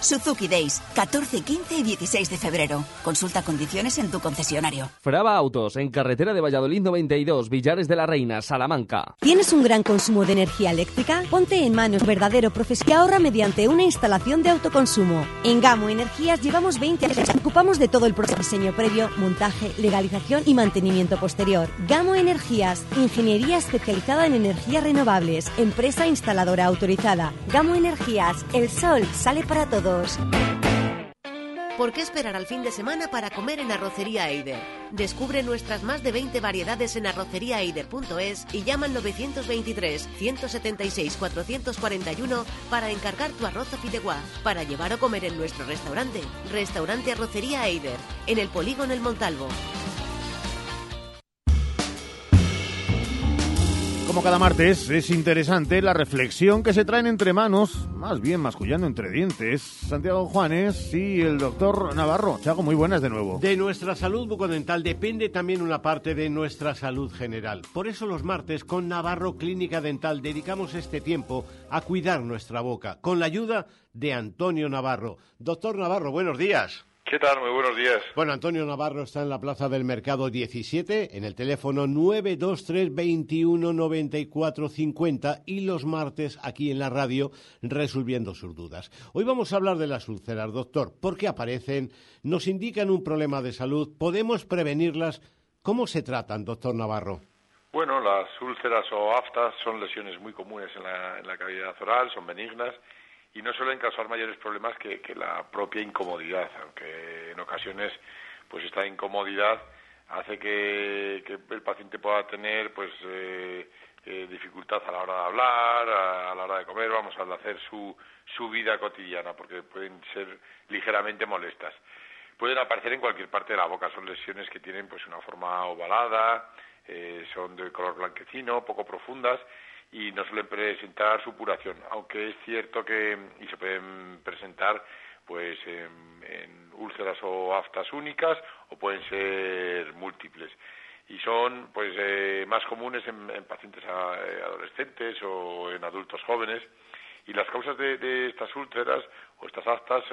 Suzuki Days, 14, 15 y 16 de febrero. Consulta condiciones en tu concesionario. Frava Autos, en carretera de Valladolid 92, Villares de la Reina, Salamanca. ¿Tienes un gran consumo de energía eléctrica? Ponte en manos verdadero profesional que ahorra mediante una instalación de autoconsumo. En Gamo Energías llevamos 20 años. Ocupamos de todo el proceso: diseño previo, montaje, legalización y mantenimiento posterior. Gamo Energías, ingeniería especializada en energías renovables, empresa instaladora autorizada. Gamo Energías, el sol sale para todos. ¿Por qué esperar al fin de semana para comer en Arrocería Eider? Descubre nuestras más de 20 variedades en arroceríaeider.es y llama al 923 176 441 para encargar tu arroz o fideuá para llevar o comer en nuestro restaurante. Restaurante Arrocería Eider, en el Polígono El Montalvo. Como cada martes, es interesante la reflexión que se traen entre manos, más bien mascullando entre dientes, Santiago Juanes y el doctor Navarro. Chago, muy buenas de nuevo. De nuestra salud bucodental depende también una parte de nuestra salud general. Por eso los martes con Navarro Clínica Dental dedicamos este tiempo a cuidar nuestra boca, con la ayuda de Antonio Navarro. Doctor Navarro, buenos días. ¿Qué tal? Muy buenos días. Bueno, Antonio Navarro está en la Plaza del Mercado 17, en el teléfono 923 21 94 50, y los martes aquí en la radio resolviendo sus dudas. Hoy vamos a hablar de las úlceras, doctor. ¿Por qué aparecen? ¿Nos indican un problema de salud? ¿Podemos prevenirlas? ¿Cómo se tratan, doctor Navarro? Bueno, las úlceras o aftas son lesiones muy comunes en la cavidad oral, son benignas. Y no suelen causar mayores problemas que la propia incomodidad, aunque en ocasiones pues esta incomodidad hace que el paciente pueda tener pues dificultad a la hora de hablar, a la hora de comer, vamos a hacer su vida cotidiana, porque pueden ser ligeramente molestas. Pueden aparecer en cualquier parte de la boca, son lesiones que tienen pues una forma ovalada, son de color blanquecino, poco profundas, y no suelen presentar supuración, aunque es cierto que y se pueden presentar pues en úlceras o aftas únicas, o pueden ser múltiples, y son pues más comunes en pacientes adolescentes o en adultos jóvenes. Y las causas de estas úlceras o estas aftas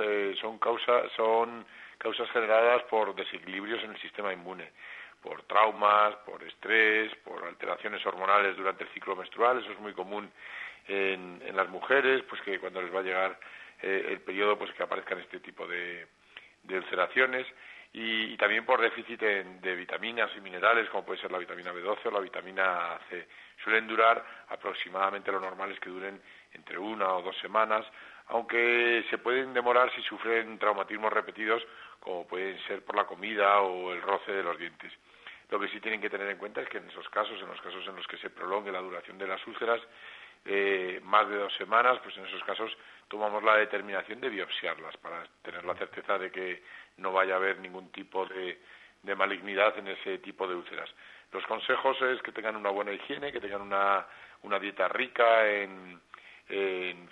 son causas generadas por desequilibrios en el sistema inmune, por traumas, por estrés, por alteraciones hormonales durante el ciclo menstrual. Eso es muy común en las mujeres, pues que cuando les va a llegar el periodo, pues que aparezcan este tipo de ulceraciones, y también por déficit de vitaminas y minerales, como puede ser la vitamina B12 o la vitamina C. Suelen durar aproximadamente, lo normal es que duren entre 1 o 2 semanas, aunque se pueden demorar si sufren traumatismos repetidos, como pueden ser por la comida o el roce de los dientes. Lo que sí tienen que tener en cuenta es que en esos casos, en los que se prolongue la duración de las úlceras, más de 2 semanas, pues en esos casos tomamos la determinación de biopsiarlas para tener la certeza de que no vaya a haber ningún tipo de malignidad en ese tipo de úlceras. Los consejos es que tengan una buena higiene, que tengan una dieta rica en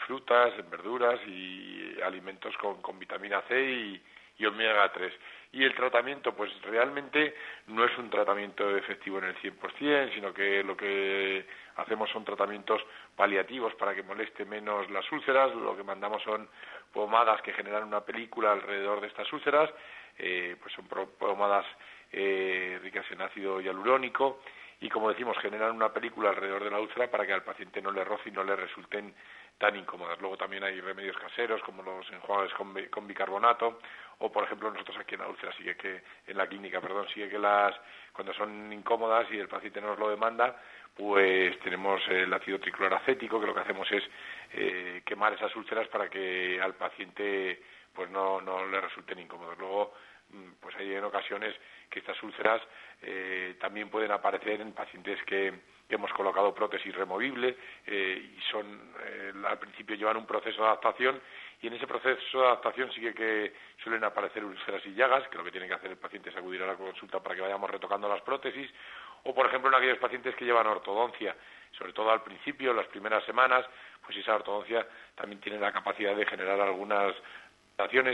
frutas, en verduras y alimentos con vitamina C y omega 3. Y el tratamiento, pues realmente no es un tratamiento efectivo en el 100%, sino que lo que hacemos son tratamientos paliativos para que moleste menos las úlceras. Lo que mandamos son pomadas que generan una película alrededor de estas úlceras, pues son pomadas ricas en ácido hialurónico y, como decimos, generan una película alrededor de la úlcera para que al paciente no le roce y no le resulten tan incómodas. Luego también hay remedios caseros como los enjuagues con bicarbonato o, por ejemplo, nosotros aquí en la úlcera en la clínica, las cuando son incómodas y el paciente nos lo demanda, pues tenemos el ácido tricloracético, que lo que hacemos es quemar esas úlceras para que al paciente pues no le resulten incómodos. Luego pues hay en ocasiones que estas úlceras también pueden aparecer en pacientes que hemos colocado prótesis removible y son al principio llevan un proceso de adaptación, y en ese proceso de adaptación sí que suelen aparecer úlceras y llagas, que lo que tiene que hacer el paciente es acudir a la consulta para que vayamos retocando las prótesis. O, por ejemplo, en aquellos pacientes que llevan ortodoncia, sobre todo al principio, las primeras semanas, pues esa ortodoncia también tiene la capacidad de generar algunas y en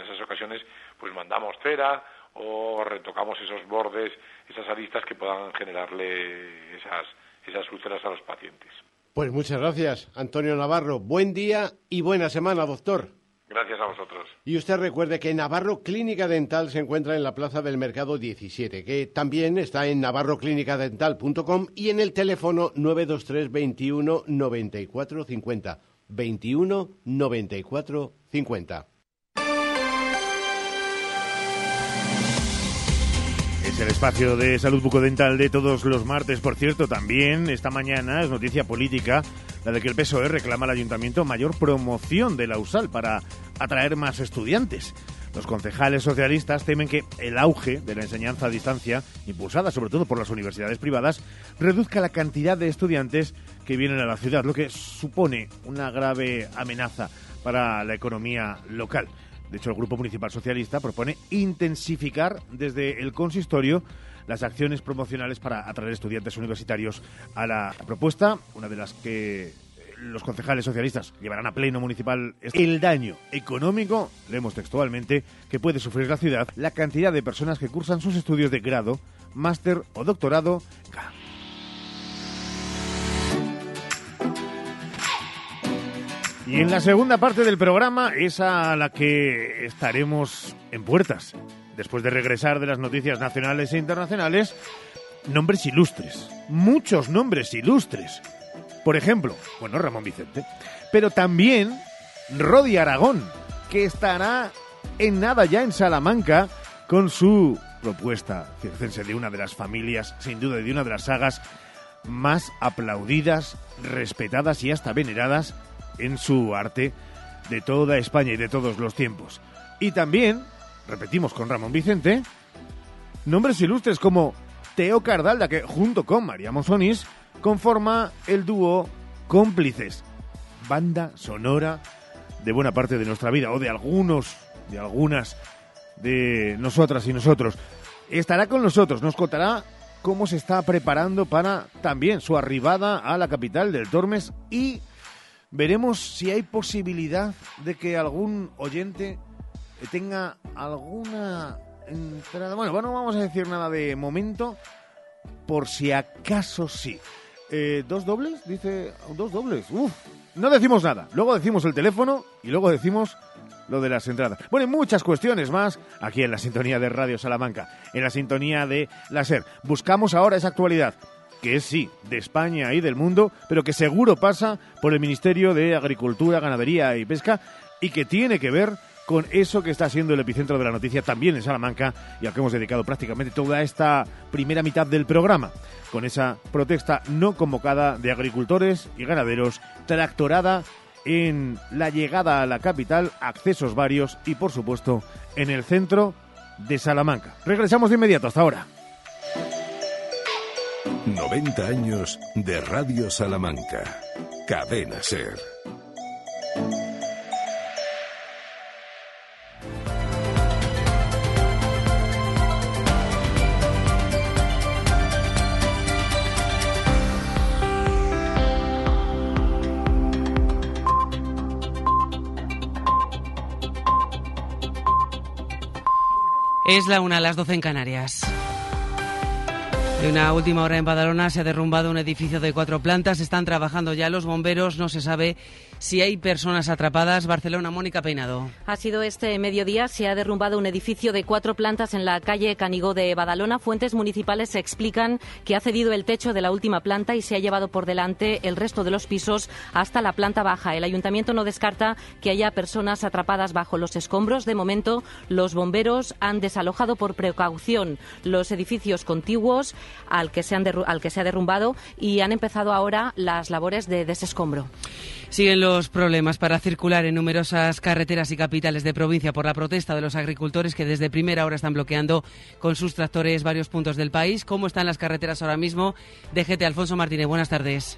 esas ocasiones pues mandamos cera o retocamos esos bordes, esas aristas que puedan generarle esas úlceras a los pacientes. Pues muchas gracias, Antonio Navarro. Buen día y buena semana, doctor. Gracias a vosotros. Y usted recuerde que Navarro Clínica Dental se encuentra en la Plaza del Mercado 17, que también está en navarroclinicadental.com y en el teléfono 923 21 94 50. 21 94 50. Es el espacio de salud bucodental de todos los martes. Por cierto, también esta mañana es noticia política la de que el PSOE reclama al ayuntamiento mayor promoción de la USAL para atraer más estudiantes. Los concejales socialistas temen que el auge de la enseñanza a distancia, impulsada sobre todo por las universidades privadas, reduzca la cantidad de estudiantes que vienen a la ciudad, lo que supone una grave amenaza para la economía local. De hecho, el Grupo Municipal Socialista propone intensificar desde el consistorio las acciones promocionales para atraer estudiantes universitarios a la propuesta, una de las que los concejales socialistas llevarán a pleno municipal. El daño económico, leemos textualmente, que puede sufrir la ciudad, la cantidad de personas que cursan sus estudios de grado, máster o doctorado. Y en la segunda parte del programa es a la que estaremos en puertas, después de regresar de las noticias nacionales e internacionales. Nombres ilustres, muchos nombres ilustres. Por ejemplo, bueno, Ramón Vicente, pero también Rody Aragón, que estará en nada ya en Salamanca con su propuesta, fíjense, de una de las familias, sin duda, de una de las sagas más aplaudidas, respetadas y hasta veneradas en su arte de toda España y de todos los tiempos. Y también, repetimos con Ramón Vicente, nombres ilustres como Teo Cardalda, que junto con María Monsonís conforma el dúo Cómplices, banda sonora de buena parte de nuestra vida, o de algunos, de algunas de nosotras y nosotros. Estará con nosotros, nos contará cómo se está preparando para también su arribada a la capital del Tormes, y veremos si hay posibilidad de que algún oyente tenga alguna entrada. Bueno, no vamos a decir nada de momento, por si acaso sí. ¿Dos dobles? Dice, dos dobles. Uf, no decimos nada. Luego decimos el teléfono y luego decimos lo de las entradas. Bueno, y muchas cuestiones más aquí en la sintonía de Radio Salamanca, en la sintonía de la SER. Buscamos ahora esa actualidad, que es sí, de España y del mundo, pero que seguro pasa por el Ministerio de Agricultura, Ganadería y Pesca, y que tiene que ver con eso que está siendo el epicentro de la noticia también en Salamanca, y al que hemos dedicado prácticamente toda esta primera mitad del programa, con esa protesta no convocada de agricultores y ganaderos, tractorada en la llegada a la capital, accesos varios y, por supuesto, en el centro de Salamanca. Regresamos de inmediato, hasta ahora. 90 años de Radio Salamanca. Cadena SER. Es la 1, las 12 en Canarias. En una última hora en Badalona se ha derrumbado un edificio de 4 plantas. Están trabajando ya los bomberos. No se sabe si hay personas atrapadas. Barcelona, Mónica Peinado. Ha sido este mediodía. Se ha derrumbado un edificio de 4 plantas en la calle Canigó de Badalona. Fuentes municipales explican que ha cedido el techo de la última planta y se ha llevado por delante el resto de los pisos hasta la planta baja. El ayuntamiento no descarta que haya personas atrapadas bajo los escombros. De momento, los bomberos han desalojado por precaución los edificios contiguos al que se ha derrumbado y han empezado ahora las labores de desescombro. Siguen los problemas para circular en numerosas carreteras y capitales de provincia por la protesta de los agricultores que desde primera hora están bloqueando con sus tractores varios puntos del país. ¿Cómo están las carreteras ahora mismo? DGT, Alfonso Martínez, buenas tardes.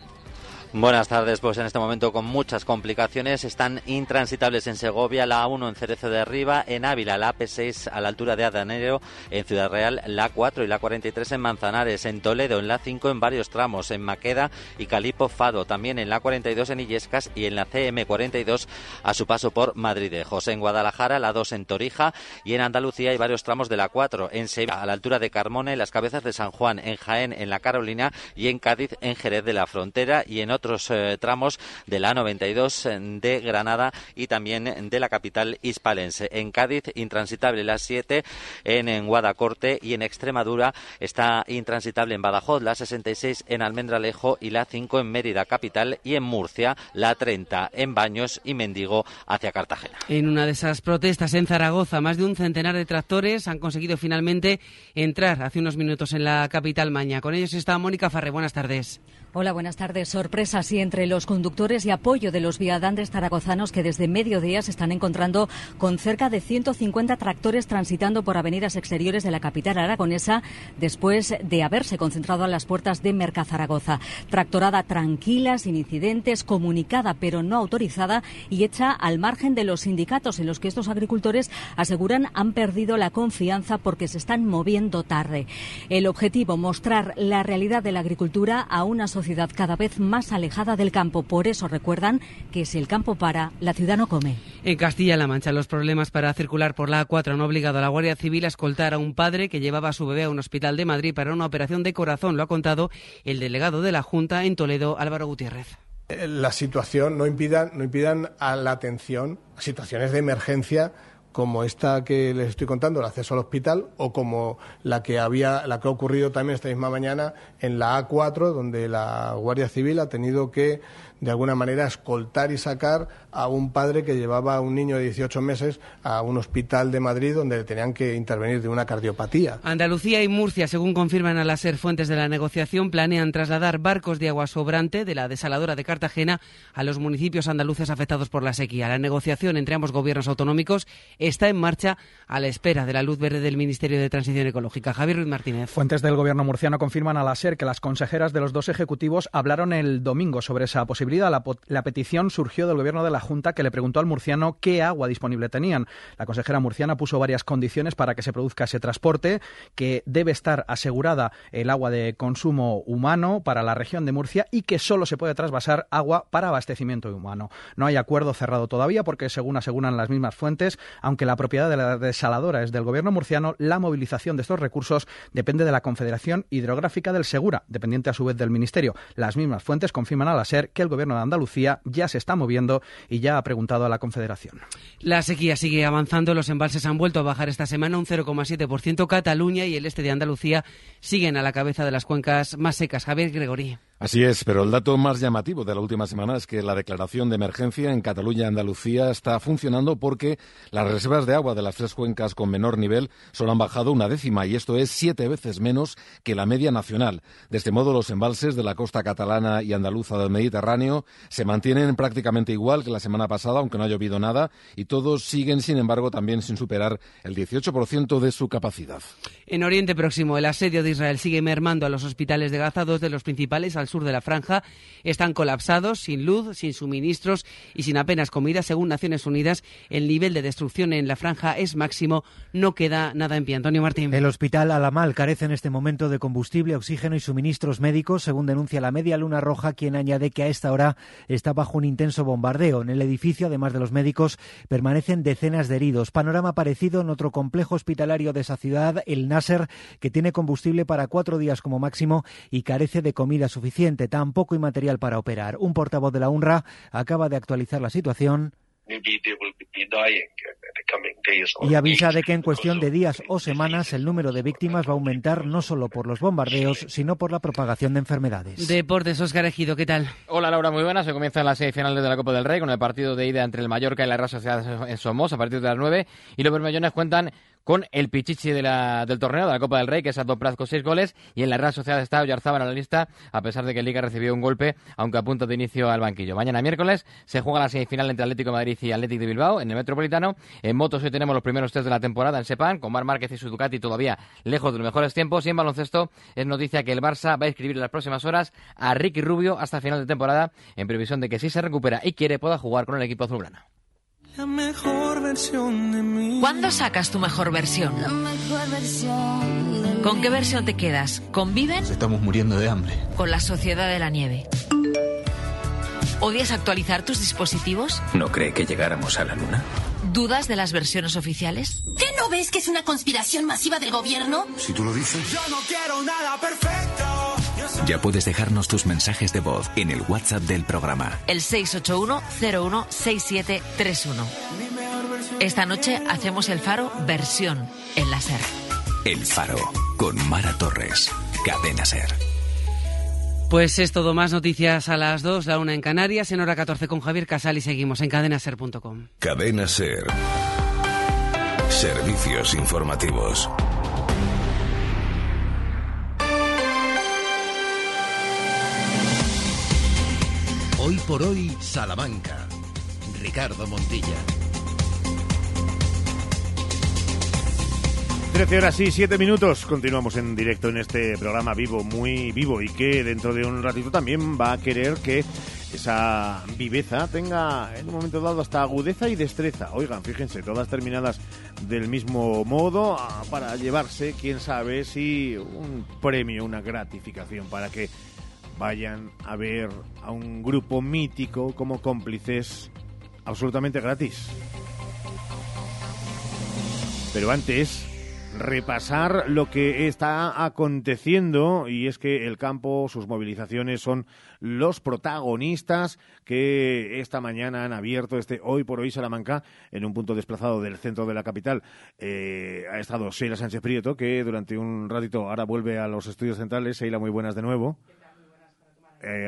Buenas tardes, pues en este momento con muchas complicaciones. Están intransitables en Segovia, la A1 en Cerezo de Arriba, en Ávila, la AP6 a la altura de Adanero, en Ciudad Real, la A4 y la A43 en Manzanares, en Toledo, en la A5 en varios tramos, en Maqueda y Calipo Fado, también en la A42 en Illescas y en la CM42 a su paso por Madridejos, en Guadalajara, la A2 en Torija y en Andalucía hay varios tramos de la A4, en Sevilla, a la altura de Carmona, en las Cabezas de San Juan, en Jaén, en la Carolina y en Cádiz, en Jerez de la Frontera y en otros tramos de la A92 de Granada y también de la capital hispalense. En Cádiz, intransitable la A7 en Guadacorte y en Extremadura está intransitable en Badajoz, la A66 en Almendralejo y la A5 en Mérida capital y en Murcia, la A30 en Baños y Mendigo hacia Cartagena. En una de esas protestas en Zaragoza, más de un centenar de tractores han conseguido finalmente entrar hace unos minutos en la capital maña. Con ellos está Mónica Farré. Buenas tardes. Hola, buenas tardes. Sorpresas y entre los conductores y apoyo de los viadantes zaragozanos que desde mediodía se están encontrando con cerca de 150 tractores transitando por avenidas exteriores de la capital aragonesa después de haberse concentrado a las puertas de Mercazaragoza. Tractorada tranquila, sin incidentes, comunicada pero no autorizada y hecha al margen de los sindicatos en los que estos agricultores aseguran han perdido la confianza porque se están moviendo tarde. El objetivo, mostrar la realidad de la agricultura a una sociedad cada vez más alejada del campo. Por eso recuerdan que si el campo para, la ciudad no come. En Castilla-La Mancha, los problemas para circular por la A4 han obligado a la Guardia Civil a escoltar a un padre que llevaba a su bebé a un hospital de Madrid para una operación de corazón. Lo ha contado el delegado de la Junta en Toledo, Álvaro Gutiérrez. La situación no impidan a la atención a situaciones de emergencia como esta que les estoy contando, el acceso al hospital, o como la que ha ocurrido también esta misma mañana en la A4, donde la Guardia Civil ha tenido que, de alguna manera, escoltar y sacar a un padre que llevaba a un niño de 18 meses a un hospital de Madrid donde le tenían que intervenir de una cardiopatía. Andalucía y Murcia, según confirman a la SER fuentes de la negociación, planean trasladar barcos de agua sobrante de la desaladora de Cartagena a los municipios andaluces afectados por la sequía. La negociación entre ambos gobiernos autonómicos está en marcha a la espera de la luz verde del Ministerio de Transición Ecológica. Javier Ruiz Martínez. Fuentes del gobierno murciano confirman a la SER que las consejeras de los dos ejecutivos hablaron el domingo sobre esa posibilidad. La petición surgió del gobierno de la Junta, que le preguntó al murciano qué agua disponible tenían. La consejera murciana puso varias condiciones para que se produzca ese transporte, que debe estar asegurada el agua de consumo humano para la región de Murcia y que solo se puede trasvasar agua para abastecimiento humano. No hay acuerdo cerrado todavía porque, según aseguran las mismas fuentes, aunque la propiedad de la desaladora es del gobierno murciano, la movilización de estos recursos depende de la Confederación Hidrográfica del Segura, dependiente a su vez del Ministerio. Las mismas fuentes confirman a la SER que el Gobierno de Andalucía ya se está moviendo y ya ha preguntado a la Confederación. La sequía sigue avanzando, los embalses han vuelto a bajar esta semana un 0,7%. Cataluña y el este de Andalucía siguen a la cabeza de las cuencas más secas. Javier Gregorí. Así es, pero el dato más llamativo de la última semana es que la declaración de emergencia en Cataluña y Andalucía está funcionando porque las reservas de agua de las tres cuencas con menor nivel solo han bajado 1/10 y esto es 7 veces menos que la media nacional. De este modo, los embalses de la costa catalana y andaluza del Mediterráneo se mantienen prácticamente igual que la semana pasada, aunque no ha llovido nada, y todos siguen, sin embargo, también sin superar el 18% de su capacidad. En Oriente Próximo, el asedio de Israel sigue mermando a los hospitales de Gaza, dos de los principales al al sur de la franja están colapsados, sin luz, sin suministros y sin apenas comida. Según Naciones Unidas, el nivel de destrucción en la franja es máximo, no queda nada en pie. Antonio Martín. El hospital Alamal carece en este momento de combustible, oxígeno y suministros médicos, según denuncia la Media Luna Roja, quien añade que a esta hora está bajo un intenso bombardeo. En el edificio, además de los médicos, permanecen decenas de heridos. Panorama parecido en otro complejo hospitalario de esa ciudad, el Nasser, que tiene combustible para 4 días como máximo y carece de comida suficiente, tampoco hay material para operar. Un portavoz de la UNRWA acaba de actualizar la situación y avisa de que en cuestión de días o semanas el número de víctimas va a aumentar, no solo por los bombardeos, sino por la propagación de enfermedades. Deportes, Óscar Ejido, ¿qué tal? Hola, Laura, muy buenas. Se comienzan las semifinales de la Copa del Rey con el partido de ida entre el Mallorca y la Real Sociedad en Somos a partir de las 9, y los bermellones cuentan con el pichichi del torneo, de la Copa del Rey, que es Aldo Praz con 6 goles, y en la Real Sociedad está Oyarzábal en la lista, a pesar de que Liga recibió un golpe, aunque a punto de inicio al banquillo. Mañana miércoles se juega la semifinal entre Atlético de Madrid y Athletic de Bilbao en el Metropolitano. En motos hoy tenemos los primeros test de la temporada en Sepan, con Mar Márquez y su Ducati todavía lejos de los mejores tiempos, y en baloncesto es noticia que el Barça va a inscribir en las próximas horas a Ricky Rubio hasta final de temporada, en previsión de que si se recupera y quiere pueda jugar con el equipo azulgrana. La mejor versión de mí. ¿Cuándo sacas tu mejor versión? La mejor versión de mí. ¿Con qué versión te quedas? ¿Con Viven? Nos estamos muriendo de hambre. ¿Con la Sociedad de la Nieve? ¿Odias actualizar tus dispositivos? ¿No cree que llegáramos a la luna? ¿Dudas de las versiones oficiales? ¿Qué no ves que es una conspiración masiva del gobierno? Si tú lo dices. Yo no quiero nada perfecto. Ya puedes dejarnos tus mensajes de voz en el WhatsApp del programa. El 681-016731. Esta noche hacemos El Faro versión en la SER. El Faro, con Mara Torres, Cadena SER. Pues es todo, más noticias a las 2, la 1 en Canarias, en hora 14 con Javier Casal, y seguimos en cadenaser.com. Cadena SER. Servicios informativos. Hoy por hoy, Salamanca. Ricardo Montilla. 13:07. Continuamos en directo en este programa vivo, muy vivo, y que dentro de un ratito también va a querer que esa viveza tenga en un momento dado hasta agudeza y destreza. Oigan, fíjense, todas terminadas del mismo modo, para llevarse, quién sabe, si un premio, una gratificación, para que vayan a ver a un grupo mítico como Cómplices, absolutamente gratis. Pero antes, repasar lo que está aconteciendo, y es que el campo, sus movilizaciones son los protagonistas que esta mañana han abierto este Hoy por Hoy Salamanca en un punto desplazado del centro de la capital. Ha estado Sheila Sánchez Prieto, que durante un ratito ahora vuelve a los estudios centrales. Sheila, muy buenas de nuevo.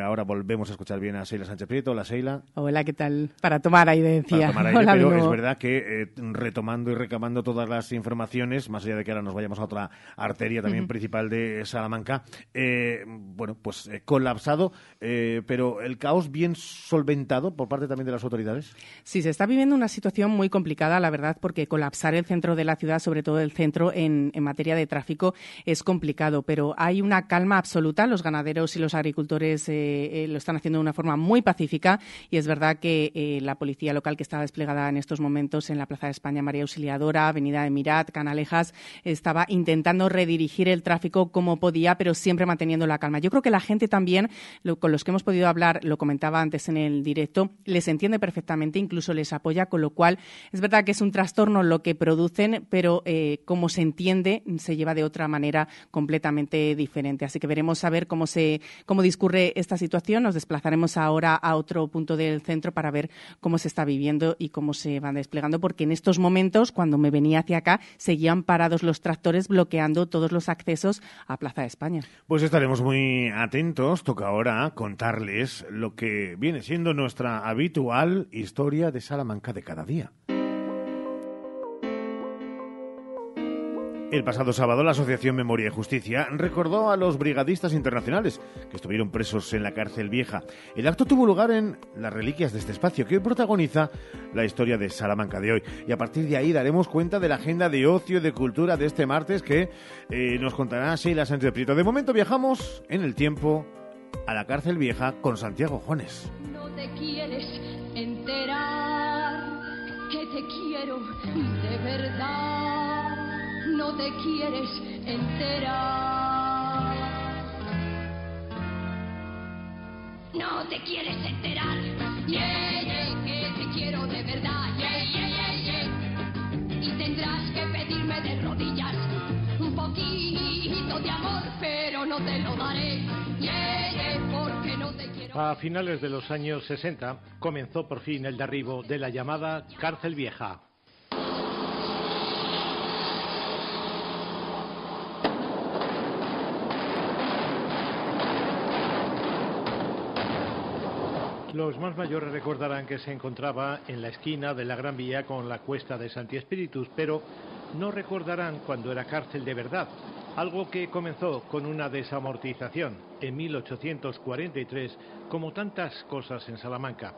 Ahora volvemos a escuchar bien a Sheila Sánchez Prieto. Hola, Sheila. Hola, ¿qué tal? Para tomar aire, decía. Para tomar aire. Hola, pero amigo. Es verdad que retomando y recabando todas las informaciones, más allá de que ahora nos vayamos a otra arteria también principal de Salamanca, colapsado, pero el caos bien solventado por parte también de las autoridades. Sí, se está viviendo una situación muy complicada, la verdad, porque colapsar el centro de la ciudad, sobre todo el centro en materia de tráfico, es complicado, pero hay una calma absoluta. Los ganaderos y los agricultores lo están haciendo de una forma muy pacífica, y es verdad que la policía local, que estaba desplegada en estos momentos en la Plaza de España, María Auxiliadora, Avenida de Mirat, Canalejas, estaba intentando redirigir el tráfico como podía, pero siempre manteniendo la calma. Yo creo que la gente también, con los que hemos podido hablar, lo comentaba antes en el directo, les entiende perfectamente, incluso les apoya, con lo cual es verdad que es un trastorno lo que producen, pero como se entiende, se lleva de otra manera completamente diferente. Así que veremos a ver cómo discurre esta situación. Nos desplazaremos ahora a otro punto del centro para ver cómo se está viviendo y cómo se van desplegando, porque en estos momentos, cuando me venía hacia acá, seguían parados los tractores bloqueando todos los accesos a Plaza de España. Pues estaremos muy atentos. Toca ahora contarles lo que viene siendo nuestra habitual historia de Salamanca de cada día. El pasado sábado, la Asociación Memoria y Justicia recordó a los brigadistas internacionales que estuvieron presos en la Cárcel Vieja. El acto tuvo lugar en Las Reliquias de este espacio, que hoy protagoniza la historia de Salamanca de hoy. Y a partir de ahí daremos cuenta de la agenda de ocio y de cultura de este martes, que nos contará Sheila Sánchez Prieto. De momento viajamos en el tiempo a la cárcel vieja con Santiago Juanes. No te quieres enterar que te quiero de verdad. No te quieres enterar. No te quieres enterar. Yeah, yeah, que te quiero de verdad. Yeah, yeah, yeah, yeah. Y tendrás que pedirme de rodillas un poquito de amor, pero no te lo daré. Yeah, yeah, porque no te quiero. A finales de los años 60 comenzó por fin el derribo de la llamada cárcel vieja. Los más mayores recordarán que se encontraba en la esquina de la Gran Vía con la Cuesta de Santi Espíritus, pero no recordarán cuando era cárcel de verdad, algo que comenzó con una desamortización en 1843, como tantas cosas en Salamanca.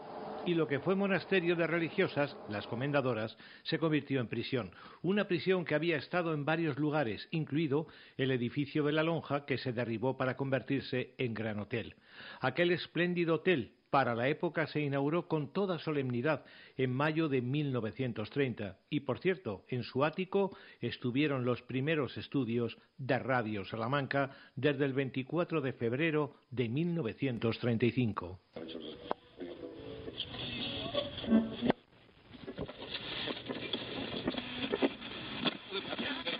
Y lo que fue monasterio de religiosas, las Comendadoras, se convirtió en prisión. Una prisión que había estado en varios lugares, incluido el edificio de la Lonja, que se derribó para convertirse en gran hotel. Aquel espléndido hotel para la época se inauguró con toda solemnidad en mayo de 1930 y, por cierto, en su ático estuvieron los primeros estudios de Radio Salamanca desde el 24 de febrero de 1935.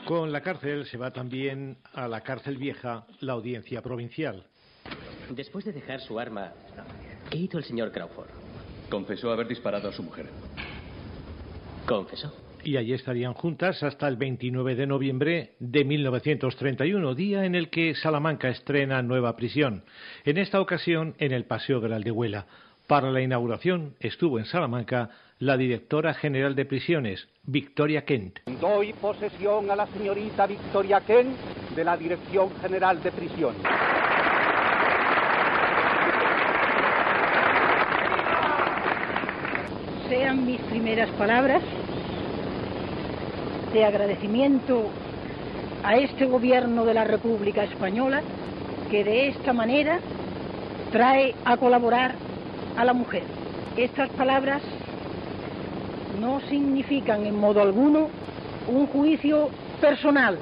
Con la cárcel se va también a la cárcel vieja la audiencia provincial. Después de dejar su arma, ¿qué hizo el señor Crawford? Confesó haber disparado a su mujer. Confesó. Y allí estarían juntas hasta el 29 de noviembre de 1931, día en el que Salamanca estrena nueva prisión. En esta ocasión, en el Paseo de la Aldehuela. Para la inauguración estuvo en Salamanca la directora general de prisiones, Victoria Kent. Doy posesión a la señorita Victoria Kent de la Dirección General de Prisiones. Sean mis primeras palabras de agradecimiento a este gobierno de la República Española que de esta manera trae a colaborar a la mujer. Estas palabras no significan en modo alguno un juicio personal.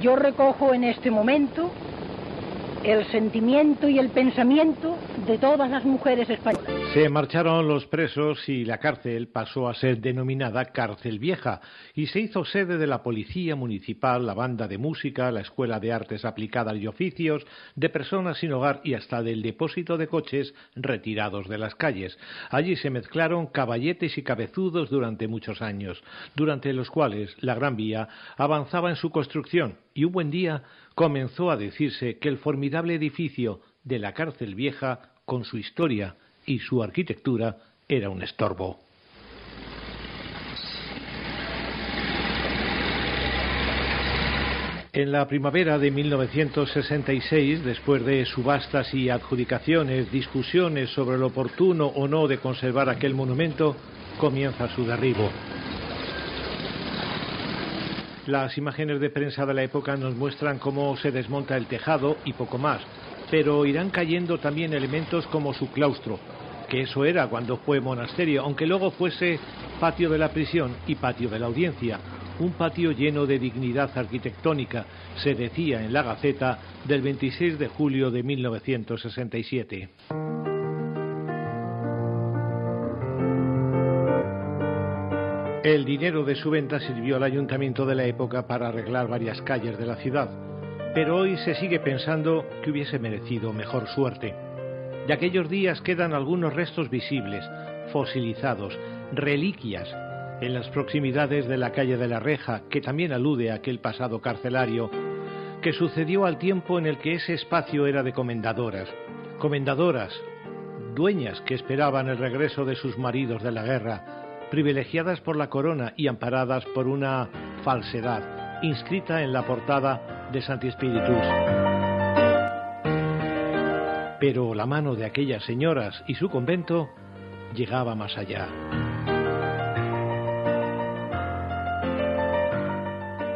Yo recojo en este momento el sentimiento y el pensamiento de todas las mujeres españolas. Se marcharon los presos y la cárcel pasó a ser denominada Cárcel Vieja y se hizo sede de la Policía Municipal, la Banda de Música, la Escuela de Artes Aplicadas y Oficios, de personas sin hogar y hasta del depósito de coches retirados de las calles. Allí se mezclaron caballetes y cabezudos durante muchos años, durante los cuales la Gran Vía avanzaba en su construcción y un buen día comenzó a decirse que el formidable edificio de la Cárcel Vieja, con su historia y su arquitectura, era un estorbo. En la primavera de 1966, después de subastas y adjudicaciones, discusiones sobre lo oportuno o no de conservar aquel monumento, comienza su derribo. Las imágenes de prensa de la época nos muestran cómo se desmonta el tejado y poco más, pero irán cayendo también elementos como su claustro, que eso era cuando fue monasterio, aunque luego fuese patio de la prisión y patio de la audiencia, un patio lleno de dignidad arquitectónica, se decía en la Gaceta del 26 de julio de 1967. El dinero de su venta sirvió al ayuntamiento de la época para arreglar varias calles de la ciudad, pero hoy se sigue pensando que hubiese merecido mejor suerte. De aquellos días quedan algunos restos visibles, fosilizados, reliquias, en las proximidades de la calle de la Reja, que también alude a aquel pasado carcelario, que sucedió al tiempo en el que ese espacio era de comendadoras. Comendadoras, dueñas que esperaban el regreso de sus maridos de la guerra, privilegiadas por la corona y amparadas por una falsedad, inscrita en la portada de Santi Espíritus. Pero la mano de aquellas señoras y su convento llegaba más allá.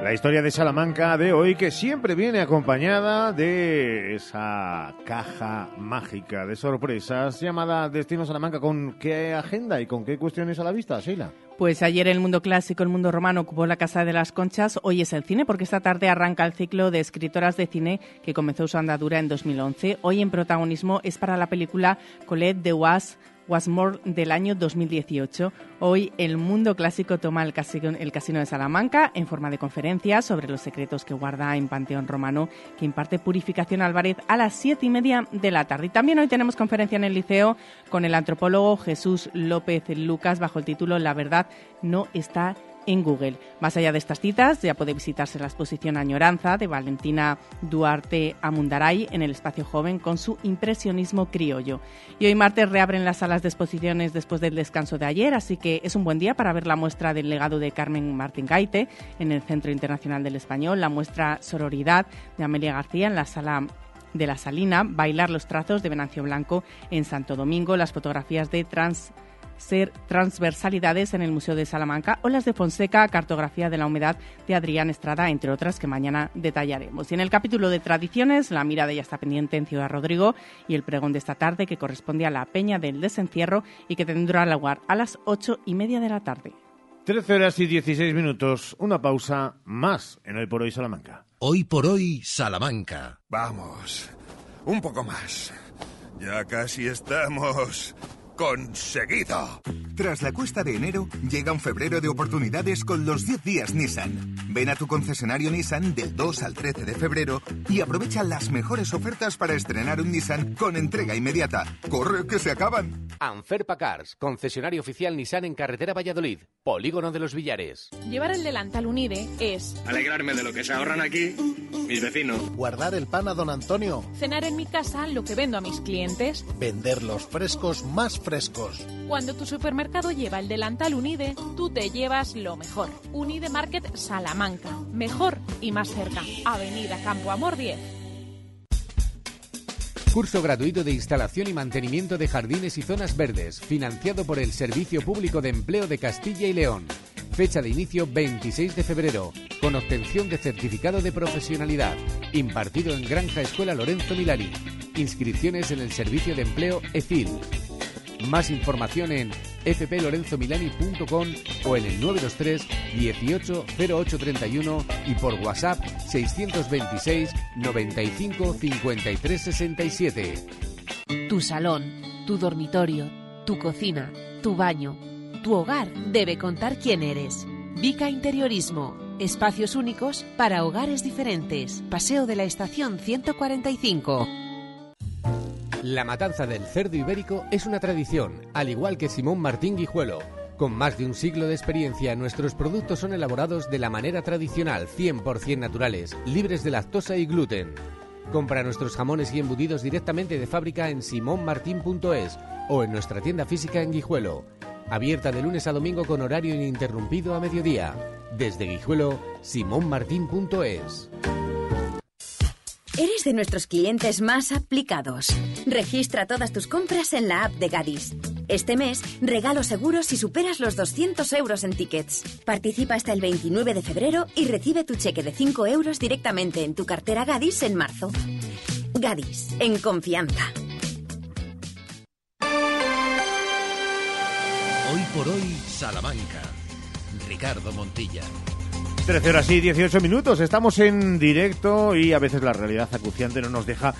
La historia de Salamanca de hoy, que siempre viene acompañada de esa caja mágica de sorpresas llamada Destino Salamanca. ¿Con qué agenda y con qué cuestiones a la vista, Sheila? Pues ayer el mundo clásico, el mundo romano ocupó la Casa de las Conchas, hoy es el cine, porque esta tarde arranca el ciclo de escritoras de cine que comenzó su andadura en 2011. Hoy en protagonismo es para la película Colette de Wasmore del año 2018. Hoy el mundo clásico toma el casino de Salamanca en forma de conferencia sobre los secretos que guarda en Panteón Romano, que imparte Purificación Álvarez a las 7:30 de la tarde. Y también hoy tenemos conferencia en el Liceo con el antropólogo Jesús López Lucas bajo el título La verdad no está en Google. Más allá de estas citas, ya puede visitarse la exposición Añoranza de Valentina Duarte Amundaray en el Espacio Joven con su impresionismo criollo. Y hoy martes reabren las salas de exposiciones después del descanso de ayer, así que es un buen día para ver la muestra del legado de Carmen Martín Gaite en el Centro Internacional del Español, la muestra Sororidad de Amelia García en la Sala de la Salina, Bailar los trazos de Venancio Blanco en Santo Domingo, las fotografías de Transversalidades en el Museo de Salamanca o las de Fonseca, Cartografía de la Humedad de Adrián Estrada, entre otras que mañana detallaremos. Y en el capítulo de tradiciones, la mirada ya está pendiente en Ciudad Rodrigo y el pregón de esta tarde que corresponde a la Peña del Desencierro y que tendrá lugar a las 8:30 de la tarde. 13:16, una pausa más en Hoy por Hoy Salamanca. Hoy por Hoy Salamanca. Vamos, un poco más. Ya casi estamos... ¡Conseguido! Tras la cuesta de enero, llega un febrero de oportunidades con los 10 días Nissan. Ven a tu concesionario Nissan del 2 al 13 de febrero y aprovecha las mejores ofertas para estrenar un Nissan con entrega inmediata. ¡Corre, que se acaban! Anferpa Cars, concesionario oficial Nissan en carretera Valladolid, polígono de Los Villares. Llevar el delantal Unide es... alegrarme de lo que se ahorran aquí mis vecinos. Guardar el pan a don Antonio. Cenar en mi casa lo que vendo a mis clientes. Vender los frescos más frescos. Cuando tu supermercado lleva el delantal Unide, tú te llevas lo mejor. Unide Market Salamanca. Mejor y más cerca. Avenida Campo Amor 10. Curso gratuito de instalación y mantenimiento de jardines y zonas verdes, financiado por el Servicio Público de Empleo de Castilla y León. Fecha de inicio 26 de febrero, con obtención de certificado de profesionalidad, impartido en Granja Escuela Lorenzo Milari. Inscripciones en el Servicio de Empleo EFIL. Más información en fplorenzomilani.com o en el 923 18 0831 y por WhatsApp 626 95 53 67. Tu salón, tu dormitorio, tu cocina, tu baño, tu hogar debe contar quién eres. Vica Interiorismo. Espacios únicos para hogares diferentes. Paseo de la Estación 145. La matanza del cerdo ibérico es una tradición, al igual que Simón Martín Guijuelo. Con más de un siglo de experiencia, nuestros productos son elaborados de la manera tradicional, 100% naturales, libres de lactosa y gluten. Compra nuestros jamones y embutidos directamente de fábrica en simonmartin.es o en nuestra tienda física en Guijuelo. Abierta de lunes a domingo con horario ininterrumpido a mediodía. Desde Guijuelo, simonmartin.es. Eres de nuestros clientes más aplicados. Registra todas tus compras en la app de Gadis. Este mes, regalo seguro si superas los 200 euros en tickets. Participa hasta el 29 de febrero y recibe tu cheque de 5 euros directamente en tu cartera Gadis en marzo. Gadis, en confianza. Hoy por Hoy, Salamanca. Ricardo Montilla. 13:18, estamos en directo y a veces la realidad acuciante no nos deja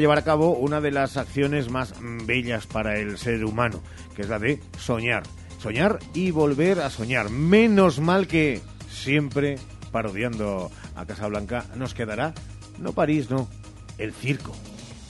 llevar a cabo una de las acciones más bellas para el ser humano, que es la de soñar. Soñar y volver a soñar. Menos mal que siempre, parodiando a Casablanca, nos quedará, no París, no, el circo.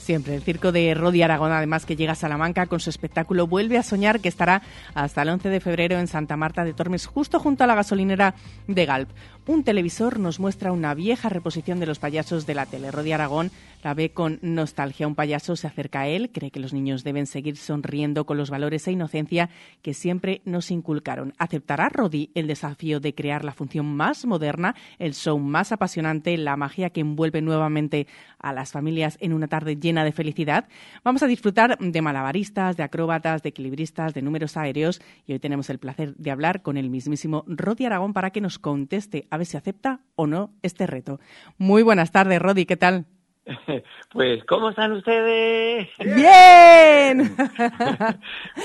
Siempre el circo de Rody Aragón, además, que llega a Salamanca con su espectáculo Vuelve a Soñar, que estará hasta el 11 de febrero en Santa Marta de Tormes, justo junto a la gasolinera de Galp. Un televisor nos muestra una vieja reposición de los payasos de la tele. Rody Aragón la ve con nostalgia. Un payaso se acerca a él, cree que los niños deben seguir sonriendo con los valores e inocencia que siempre nos inculcaron. ¿Aceptará Rody el desafío de crear la función más moderna, el show más apasionante, la magia que envuelve nuevamente a las familias en una tarde llena llena de felicidad, vamos a disfrutar de malabaristas, de acróbatas, de equilibristas, de números aéreos, y hoy tenemos el placer de hablar con el mismísimo Rody Aragón para que nos conteste a ver si acepta o no este reto. Muy buenas tardes, Rody, ¿qué tal? Pues, ¿cómo están ustedes? ¡Bien!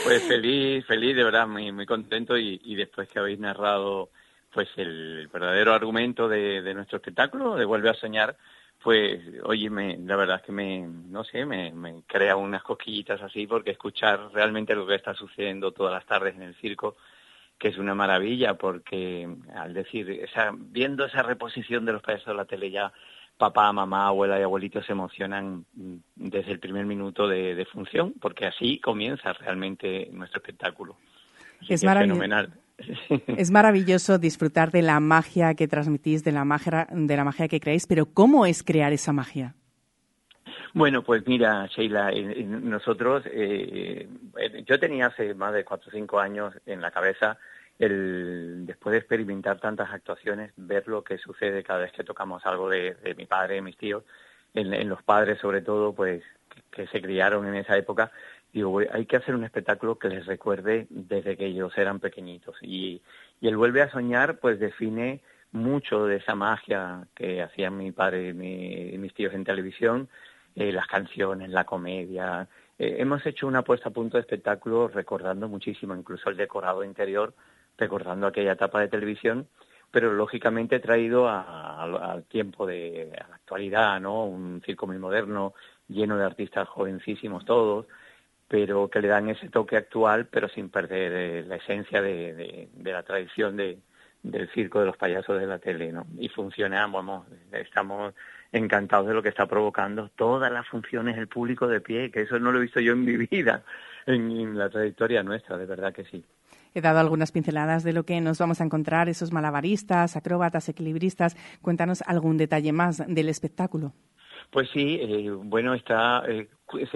Pues feliz, de verdad, muy contento y después que habéis narrado pues el verdadero argumento de nuestro espectáculo, de Vuelve a Soñar, pues, oye, la verdad es que me crea unas cosquillitas así, porque escuchar realmente lo que está sucediendo todas las tardes en el circo, que es una maravilla, porque al decir, viendo esa reposición de los payasos de la tele ya, papá, mamá, abuela y abuelito se emocionan desde el primer minuto de función, porque así comienza realmente nuestro espectáculo. Así es fenomenal. Es maravilloso disfrutar de la magia que transmitís, de la magia que creáis, pero ¿cómo es crear esa magia? Bueno, pues mira, Sheila, nosotros, yo tenía hace más de 4 o 5 años en la cabeza después de experimentar tantas actuaciones, ver lo que sucede cada vez que tocamos algo de mi padre, de mis tíos, en los padres sobre todo, pues que se criaron en esa época. Digo, hay que hacer un espectáculo que les recuerde desde que ellos eran pequeñitos. Y el Vuelve a Soñar pues define mucho de esa magia que hacían mi padre y mis tíos en televisión, las canciones, la comedia. Hemos hecho una puesta a punto de espectáculo recordando muchísimo, incluso el decorado interior, recordando aquella etapa de televisión, pero lógicamente traído al tiempo a la actualidad, ¿no? Un circo muy moderno, lleno de artistas jovencísimos todos, pero que le dan ese toque actual, pero sin perder la esencia de la tradición del circo de los payasos de la tele, ¿no? Y funcionamos, estamos encantados de lo que está provocando todas las funciones, el público de pie, que eso no lo he visto yo en mi vida, en la trayectoria nuestra, de verdad que sí. He dado algunas pinceladas de lo que nos vamos a encontrar, esos malabaristas, acróbatas, equilibristas. Cuéntanos algún detalle más del espectáculo. Pues sí, bueno, se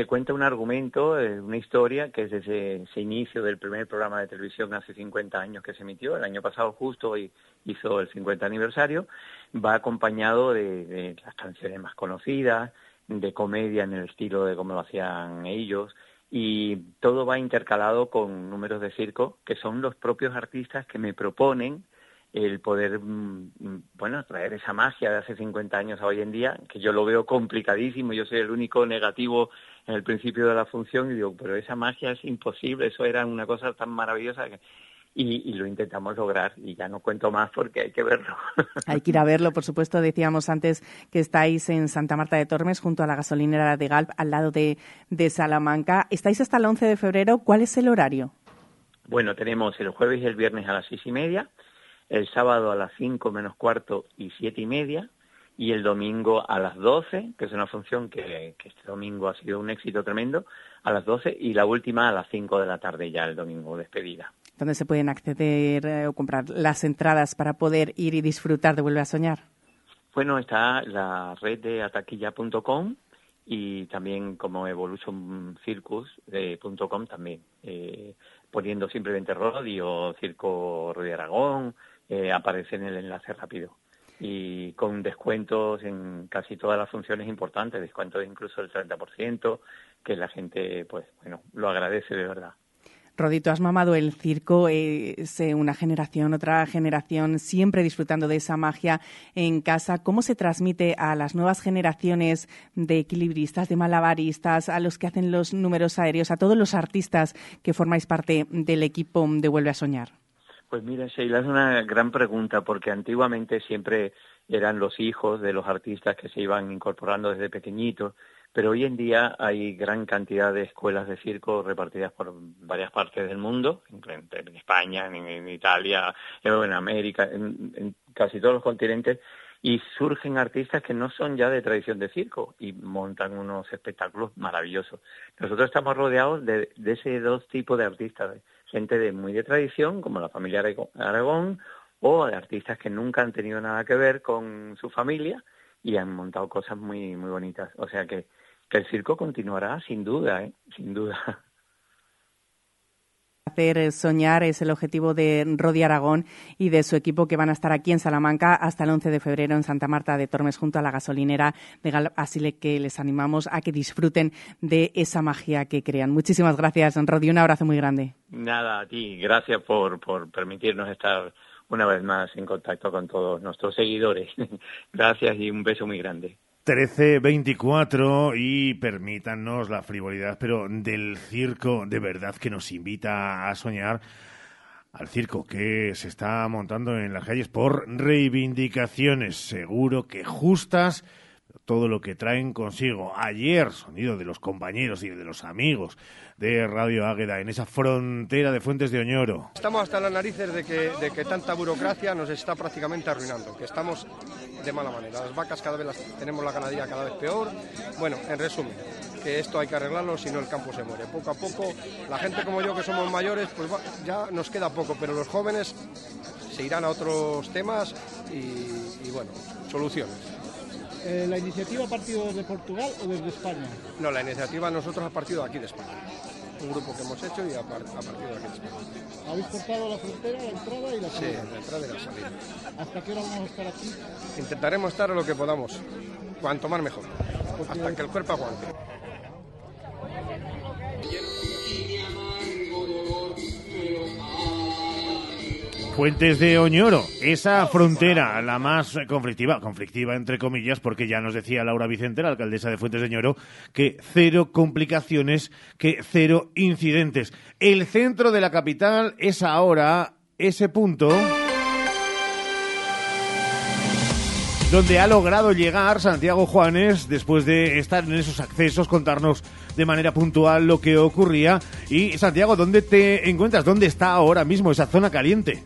cuenta un argumento, una historia que es desde ese inicio del primer programa de televisión hace 50 años que se emitió, el año pasado justo hizo el 50 aniversario, va acompañado de las canciones más conocidas, de comedia en el estilo de como lo hacían ellos, y todo va intercalado con números de circo que son los propios artistas que me proponen el poder, bueno, traer esa magia de hace 50 años a hoy en día, que yo lo veo complicadísimo. Yo soy el único negativo en el principio de la función y digo, pero esa magia es imposible, eso era una cosa tan maravillosa que... Y lo intentamos lograr, y ya no cuento más porque hay que verlo. Hay que ir a verlo, por supuesto. Decíamos antes que estáis en Santa Marta de Tormes, junto a la gasolinera de Galp, al lado de Salamanca. Estáis hasta el 11 de febrero. ¿Cuál es el horario? Bueno, tenemos el jueves y el viernes a las 6:30, el sábado a las 5:45 y 7:30, y el domingo a las 12, que es una función que este domingo ha sido un éxito tremendo, a las 12, y la última a las 5 de la tarde ya el domingo, despedida. ¿Dónde se pueden acceder o comprar las entradas para poder ir y disfrutar de Vuelve a Soñar? Bueno, está la red de ataquilla.com y también como evolutioncircus.com también, poniendo simplemente Rody o Circo Rody Aragón, aparece en el enlace rápido. Y con descuentos en casi todas las funciones importantes, descuentos incluso del 30%, que la gente pues bueno lo agradece de verdad. Rody, tú has mamado el circo, una generación, otra generación, siempre disfrutando de esa magia en casa. ¿Cómo se transmite a las nuevas generaciones de equilibristas, de malabaristas, a los que hacen los números aéreos, a todos los artistas que formáis parte del equipo de Vuelve a Soñar? Pues mira, Sheila, es una gran pregunta, porque antiguamente siempre eran los hijos de los artistas que se iban incorporando desde pequeñitos. Pero hoy en día hay gran cantidad de escuelas de circo repartidas por varias partes del mundo, en España, en Italia, en América, en casi todos los continentes, y surgen artistas que no son ya de tradición de circo y montan unos espectáculos maravillosos. Nosotros estamos rodeados de esos dos tipos de artistas, gente muy de tradición, como la familia Aragón, o de artistas que nunca han tenido nada que ver con su familia y han montado cosas muy, muy bonitas. O sea que el circo continuará sin duda, sin duda. Hacer soñar es el objetivo de Rody Aragón y de su equipo, que van a estar aquí en Salamanca hasta el 11 de febrero en Santa Marta de Tormes junto a la gasolinera de Galp, así que les animamos a que disfruten de esa magia que crean. Muchísimas gracias, Rody, un abrazo muy grande. Nada, a ti, gracias por permitirnos estar una vez más en contacto con todos nuestros seguidores. Gracias y un beso muy grande. 13:24 y permítanos la frivolidad, pero del circo de verdad que nos invita a soñar, al circo que se está montando en las calles por reivindicaciones, seguro que justas, todo lo que traen consigo. Ayer, sonido de los compañeros y de los amigos de Radio Águeda en esa frontera de Fuentes de Oñoro. Estamos hasta las narices de que tanta burocracia nos está prácticamente arruinando, que estamos de mala manera. Las vacas cada vez las tenemos, la ganadería cada vez peor. Bueno, en resumen, que esto hay que arreglarlo, si no el campo se muere. Poco a poco, la gente como yo que somos mayores, pues ya nos queda poco, pero los jóvenes se irán a otros temas y bueno, soluciones. ¿La iniciativa ha partido desde Portugal o desde España? No, la iniciativa nosotros ha partido aquí de España. Un grupo que hemos hecho y ha partido de aquí de España. ¿Habéis cortado la frontera, la entrada y la salida? Sí, la entrada y la salida. ¿Hasta qué hora vamos a estar aquí? Intentaremos estar lo que podamos. Cuanto más mejor. Porque hasta que el cuerpo aguante. Fuentes de Oñoro, esa frontera, la más conflictiva entre comillas, porque ya nos decía Laura Vicente, la alcaldesa de Fuentes de Oñoro, que cero complicaciones, que cero incidentes. El centro de la capital es ahora ese punto donde ha logrado llegar Santiago Juanes, después de estar en esos accesos, contarnos de manera puntual lo que ocurría. Y Santiago, ¿dónde te encuentras? ¿Dónde está ahora mismo esa zona caliente?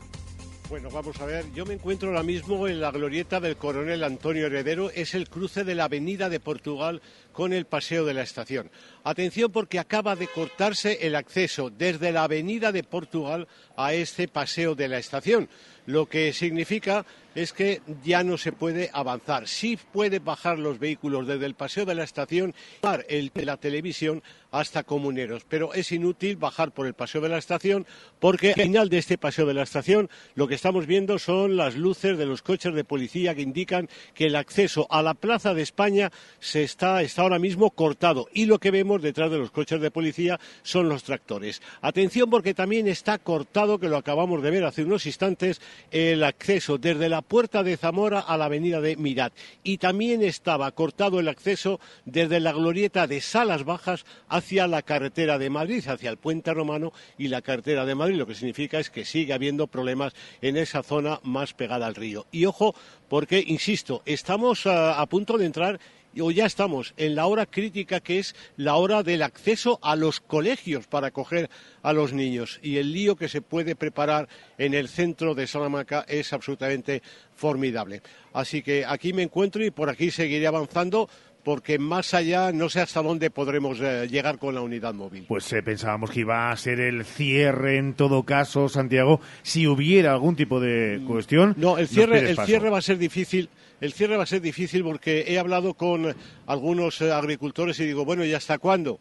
Bueno, vamos a ver, yo me encuentro ahora mismo en la glorieta del Coronel Antonio Heredero, es el cruce de la Avenida de Portugal con el Paseo de la Estación. Atención porque acaba de cortarse el acceso desde la Avenida de Portugal a este Paseo de la Estación, lo que significa es que ya no se puede avanzar. Sí puede bajar los vehículos desde el Paseo de la Estación, la televisión hasta Comuneros, pero es inútil bajar por el Paseo de la Estación porque al final de este Paseo de la Estación lo que estamos viendo son las luces de los coches de policía que indican que el acceso a la Plaza de España está ahora mismo cortado, y lo que vemos detrás de los coches de policía son los tractores. Atención porque también está cortado, que lo acabamos de ver hace unos instantes, el acceso desde la Puerta de Zamora a la Avenida de Mirat, y también estaba cortado el acceso desde la glorieta de Salas Bajas hacia la carretera de Madrid, hacia el Puente Romano y la carretera de Madrid, lo que significa es que sigue habiendo problemas en esa zona más pegada al río. Y ojo, porque, insisto, estamos a punto de entrar o ya estamos en la hora crítica, que es la hora del acceso a los colegios para acoger a los niños, y el lío que se puede preparar en el centro de Salamanca es absolutamente formidable. Así que aquí me encuentro y por aquí seguiré avanzando, porque más allá no sé hasta dónde podremos llegar con la unidad móvil. Pues pensábamos que iba a ser el cierre en todo caso, Santiago, si hubiera algún tipo de cuestión. No, el cierre va a ser difícil. El cierre va a ser difícil porque he hablado con algunos agricultores y digo, bueno, ¿y hasta cuándo?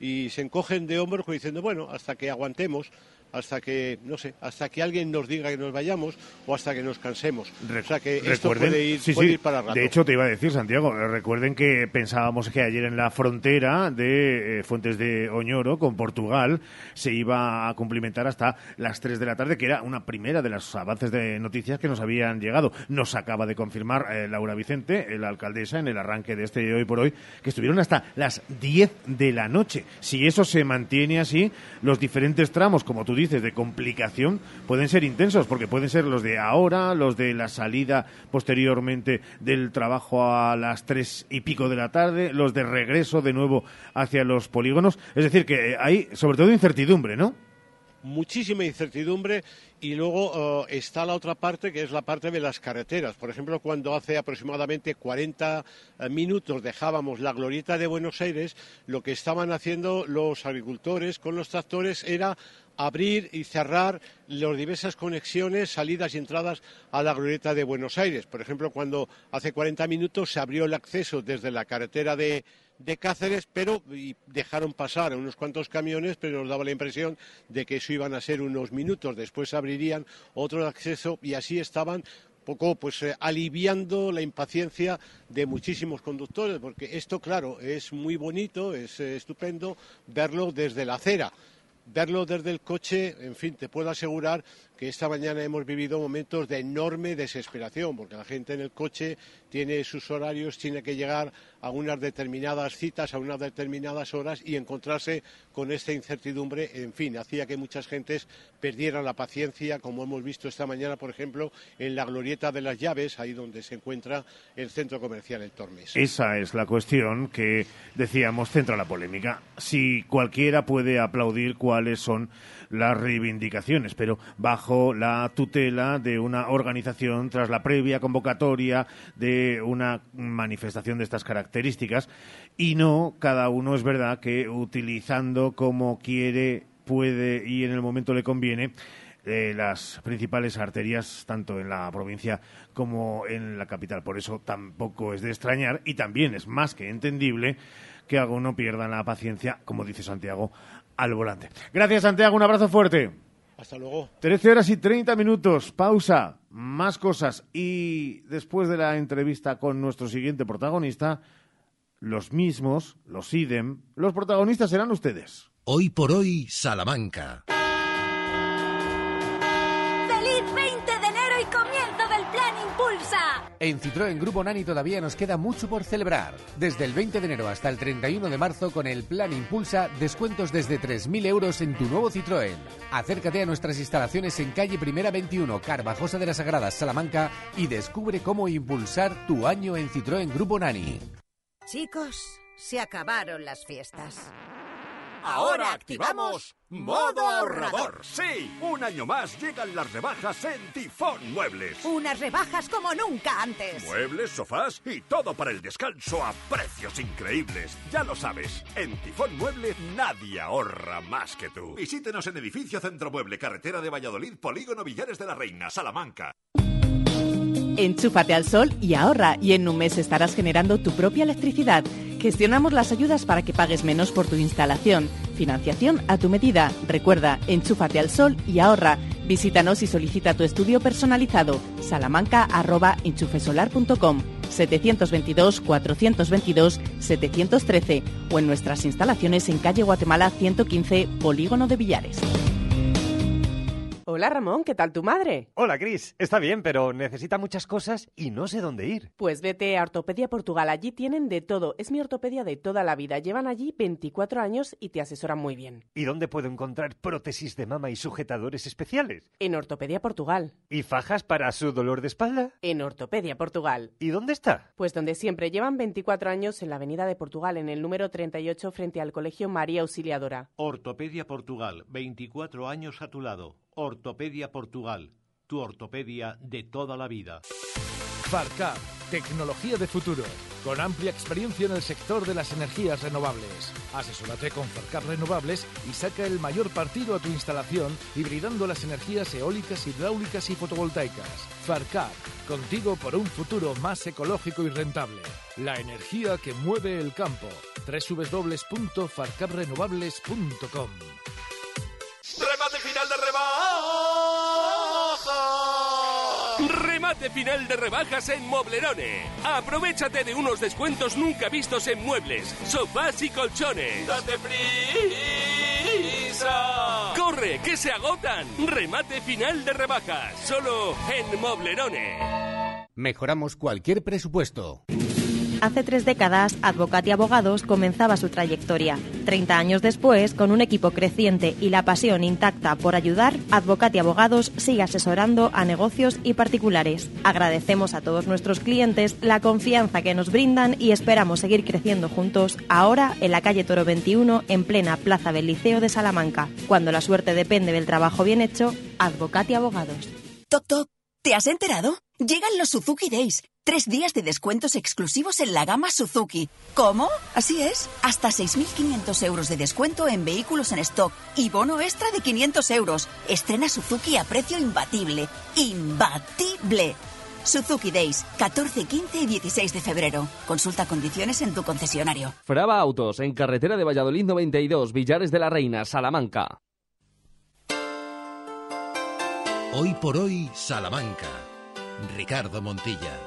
Y se encogen de hombros diciendo, bueno, hasta que aguantemos, hasta que, no sé, hasta que alguien nos diga que nos vayamos o hasta que nos cansemos. O sea que esto puede ir para rato. De hecho, te iba a decir, Santiago, recuerden que pensábamos que ayer en la frontera de Fuentes de Oñoro con Portugal se iba a cumplimentar hasta las 3 de la tarde, que era una primera de los avances de noticias que nos habían llegado. Nos acaba de confirmar Laura Vicente, la alcaldesa, en el arranque de este Hoy por Hoy, que estuvieron hasta las 10 de la noche. Si eso se mantiene así, los diferentes tramos, como tú dices, de complicación, pueden ser intensos, porque pueden ser los de ahora, los de la salida posteriormente del trabajo a las 3:00 de la tarde, los de regreso de nuevo hacia los polígonos. Es decir, que hay sobre todo incertidumbre, ¿no? Muchísima incertidumbre. Y luego está la otra parte, que es la parte de las carreteras. Por ejemplo, cuando hace aproximadamente 40 minutos dejábamos la glorieta de Buenos Aires, lo que estaban haciendo los agricultores con los tractores era abrir y cerrar las diversas conexiones, salidas y entradas a la glorieta de Buenos Aires. Por ejemplo, cuando hace 40 minutos se abrió el acceso desde la carretera de de Cáceres, pero dejaron pasar a unos cuantos camiones, pero nos daba la impresión de que eso iban a ser unos minutos, después abrirían otro acceso y así estaban poco aliviando la impaciencia de muchísimos conductores, porque esto, claro, es muy bonito, es estupendo verlo desde la acera. Verlo desde el coche, en fin, te puedo asegurar que esta mañana hemos vivido momentos de enorme desesperación, porque la gente en el coche tiene sus horarios, tiene que llegar a unas determinadas citas, a unas determinadas horas y encontrarse con esta incertidumbre, en fin, hacía que muchas gentes perdieran la paciencia, como hemos visto esta mañana, por ejemplo, en la Glorieta de las Llaves, ahí donde se encuentra el centro comercial El Tormes. Esa es la cuestión que, decíamos, centra la polémica. Si cualquiera puede aplaudir cuáles son las reivindicaciones, pero bajo la tutela de una organización, tras la previa convocatoria de una manifestación de estas características, y no cada uno, es verdad, que utilizando como quiere, puede y en el momento le conviene las principales arterias, tanto en la provincia como en la capital. Por eso tampoco es de extrañar, y también es más que entendible, que alguno pierda la paciencia, como dice Santiago, al volante. Gracias, Santiago, un abrazo fuerte. Hasta luego. 13:30, pausa, más cosas. Y después de la entrevista con nuestro siguiente protagonista, los mismos, los idem, los protagonistas serán ustedes. Hoy por hoy, Salamanca. En Citroën Grupo Nani todavía nos queda mucho por celebrar. Desde el 20 de enero hasta el 31 de marzo con el Plan Impulsa, descuentos desde 3.000 euros en tu nuevo Citroën. Acércate a nuestras instalaciones en calle Primera 21, Carvajosa de las Sagradas, Salamanca, y descubre cómo impulsar tu año en Citroën Grupo Nani. Chicos, se acabaron las fiestas. Ahora activamos modo ahorrador. Sí, un año más llegan las rebajas en Tifón Muebles. Unas rebajas como nunca antes. Muebles, sofás y todo para el descanso a precios increíbles. Ya lo sabes, en Tifón Muebles nadie ahorra más que tú. Visítenos en Edificio Centro Mueble, Carretera de Valladolid, Polígono Villares de la Reina, Salamanca. Enchúfate al sol y ahorra, y en un mes estarás generando tu propia electricidad. Gestionamos las ayudas para que pagues menos por tu instalación. Financiación a tu medida. Recuerda, enchúfate al sol y ahorra. Visítanos y solicita tu estudio personalizado. salamanca@enchufesolar.com, 722 422 713 o en nuestras instalaciones en calle Guatemala 115, Polígono de Villares. Hola Ramón, ¿qué tal tu madre? Hola Cris, está bien, pero necesita muchas cosas y no sé dónde ir. Pues vete a Ortopedia Portugal, allí tienen de todo. Es mi ortopedia de toda la vida, llevan allí 24 años y te asesoran muy bien. ¿Y dónde puedo encontrar prótesis de mama y sujetadores especiales? En Ortopedia Portugal. ¿Y fajas para su dolor de espalda? En Ortopedia Portugal. ¿Y dónde está? Pues donde siempre, llevan 24 años en la Avenida de Portugal, en el número 38, frente al Colegio María Auxiliadora. Ortopedia Portugal, 24 años a tu lado. Ortopedia Portugal, tu ortopedia de toda la vida. Farcap, tecnología de futuro, con amplia experiencia en el sector de las energías renovables. Asesórate con Farcap Renovables y saca el mayor partido a tu instalación, hibridando las energías eólicas, hidráulicas y fotovoltaicas. Farcap, contigo por un futuro más ecológico y rentable. La energía que mueve el campo. www.farcaprenovables.com. ¡Remate final de rebajas! ¡Remate final de rebajas en Moblerone! Aprovechate de unos descuentos nunca vistos en muebles, sofás y colchones. ¡Date prisa! ¡Corre, que se agotan! ¡Remate final de rebajas! Solo en Moblerone. Mejoramos cualquier presupuesto. Hace 3 décadas, Advocati Abogados comenzaba su trayectoria. 30 años después, con un equipo creciente y la pasión intacta por ayudar, Advocati Abogados sigue asesorando a negocios y particulares. Agradecemos a todos nuestros clientes la confianza que nos brindan y esperamos seguir creciendo juntos, ahora en la calle Toro 21, en plena plaza del Liceo de Salamanca. Cuando la suerte depende del trabajo bien hecho, Advocati Abogados. Toc, toc. ¿Te has enterado? Llegan los Suzuki Days. 3 días de descuentos exclusivos en la gama Suzuki. ¿Cómo? Así es. Hasta 6.500 euros de descuento en vehículos en stock y bono extra de 500 euros. Estrena Suzuki a precio imbatible. ¡Imbatible! Suzuki Days, 14, 15 y 16 de febrero. Consulta condiciones en tu concesionario. Frava Autos, en carretera de Valladolid 92, Villares de la Reina, Salamanca. Hoy por hoy, Salamanca. Ricardo Montilla.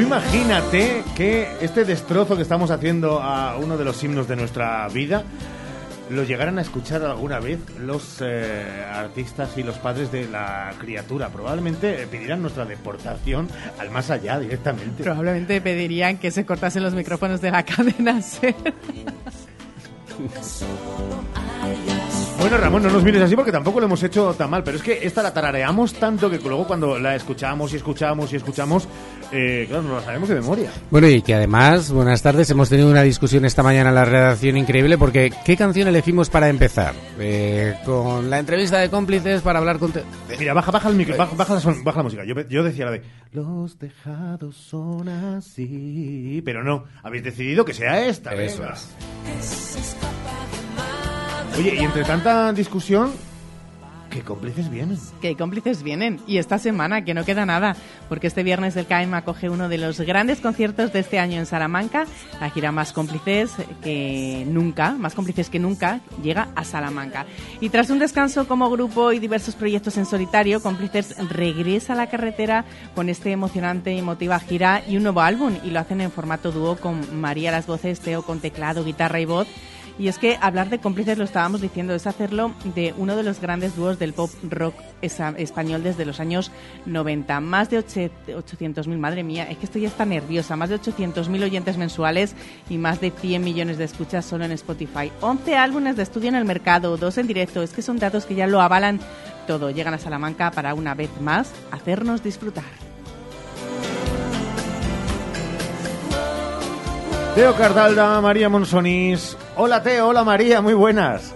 Imagínate que este destrozo que estamos haciendo a uno de los himnos de nuestra vida lo llegaran a escuchar alguna vez los artistas y los padres de la criatura. Probablemente pedirán nuestra deportación al más allá directamente. Probablemente pedirían que se cortasen los micrófonos de la cadena SER. Bueno, Ramón, no nos mires así porque tampoco lo hemos hecho tan mal, pero es que esta la tarareamos tanto que luego cuando la escuchamos, claro, no la sabemos de memoria. Bueno, y que además, buenas tardes, hemos tenido una discusión esta mañana en la redacción increíble porque ¿qué canción elegimos para empezar? Con la entrevista de cómplices para hablar con... Mira, baja el micro, baja la música. Yo decía la de... Los tejados son así... Pero no, habéis decidido que sea esta. Eso es. Oye, y entre tanta discusión, ¿qué cómplices vienen? ¿Qué cómplices vienen? Y esta semana, que no queda nada, porque este viernes el CAEM acoge uno de los grandes conciertos de este año en Salamanca. La gira Más cómplices que nunca, llega a Salamanca. Y tras un descanso como grupo y diversos proyectos en solitario, Cómplices regresa a la carretera con este emocionante y emotiva gira y un nuevo álbum. Y lo hacen en formato dúo con María las voces, Teo con teclado, guitarra y voz. Y es que hablar de cómplices, lo estábamos diciendo, es hacerlo de uno de los grandes dúos del pop rock español desde los años 90. Más de 800.000, madre mía, es que estoy hasta nerviosa, más de 800.000 oyentes mensuales y más de 100 millones de escuchas solo en Spotify. 11 álbumes de estudio en el mercado, 2 en directo, es que son datos que ya lo avalan todo. Llegan a Salamanca para una vez más hacernos disfrutar. Teo Cardalda, María Monsonís. Hola Teo, hola María, muy buenas.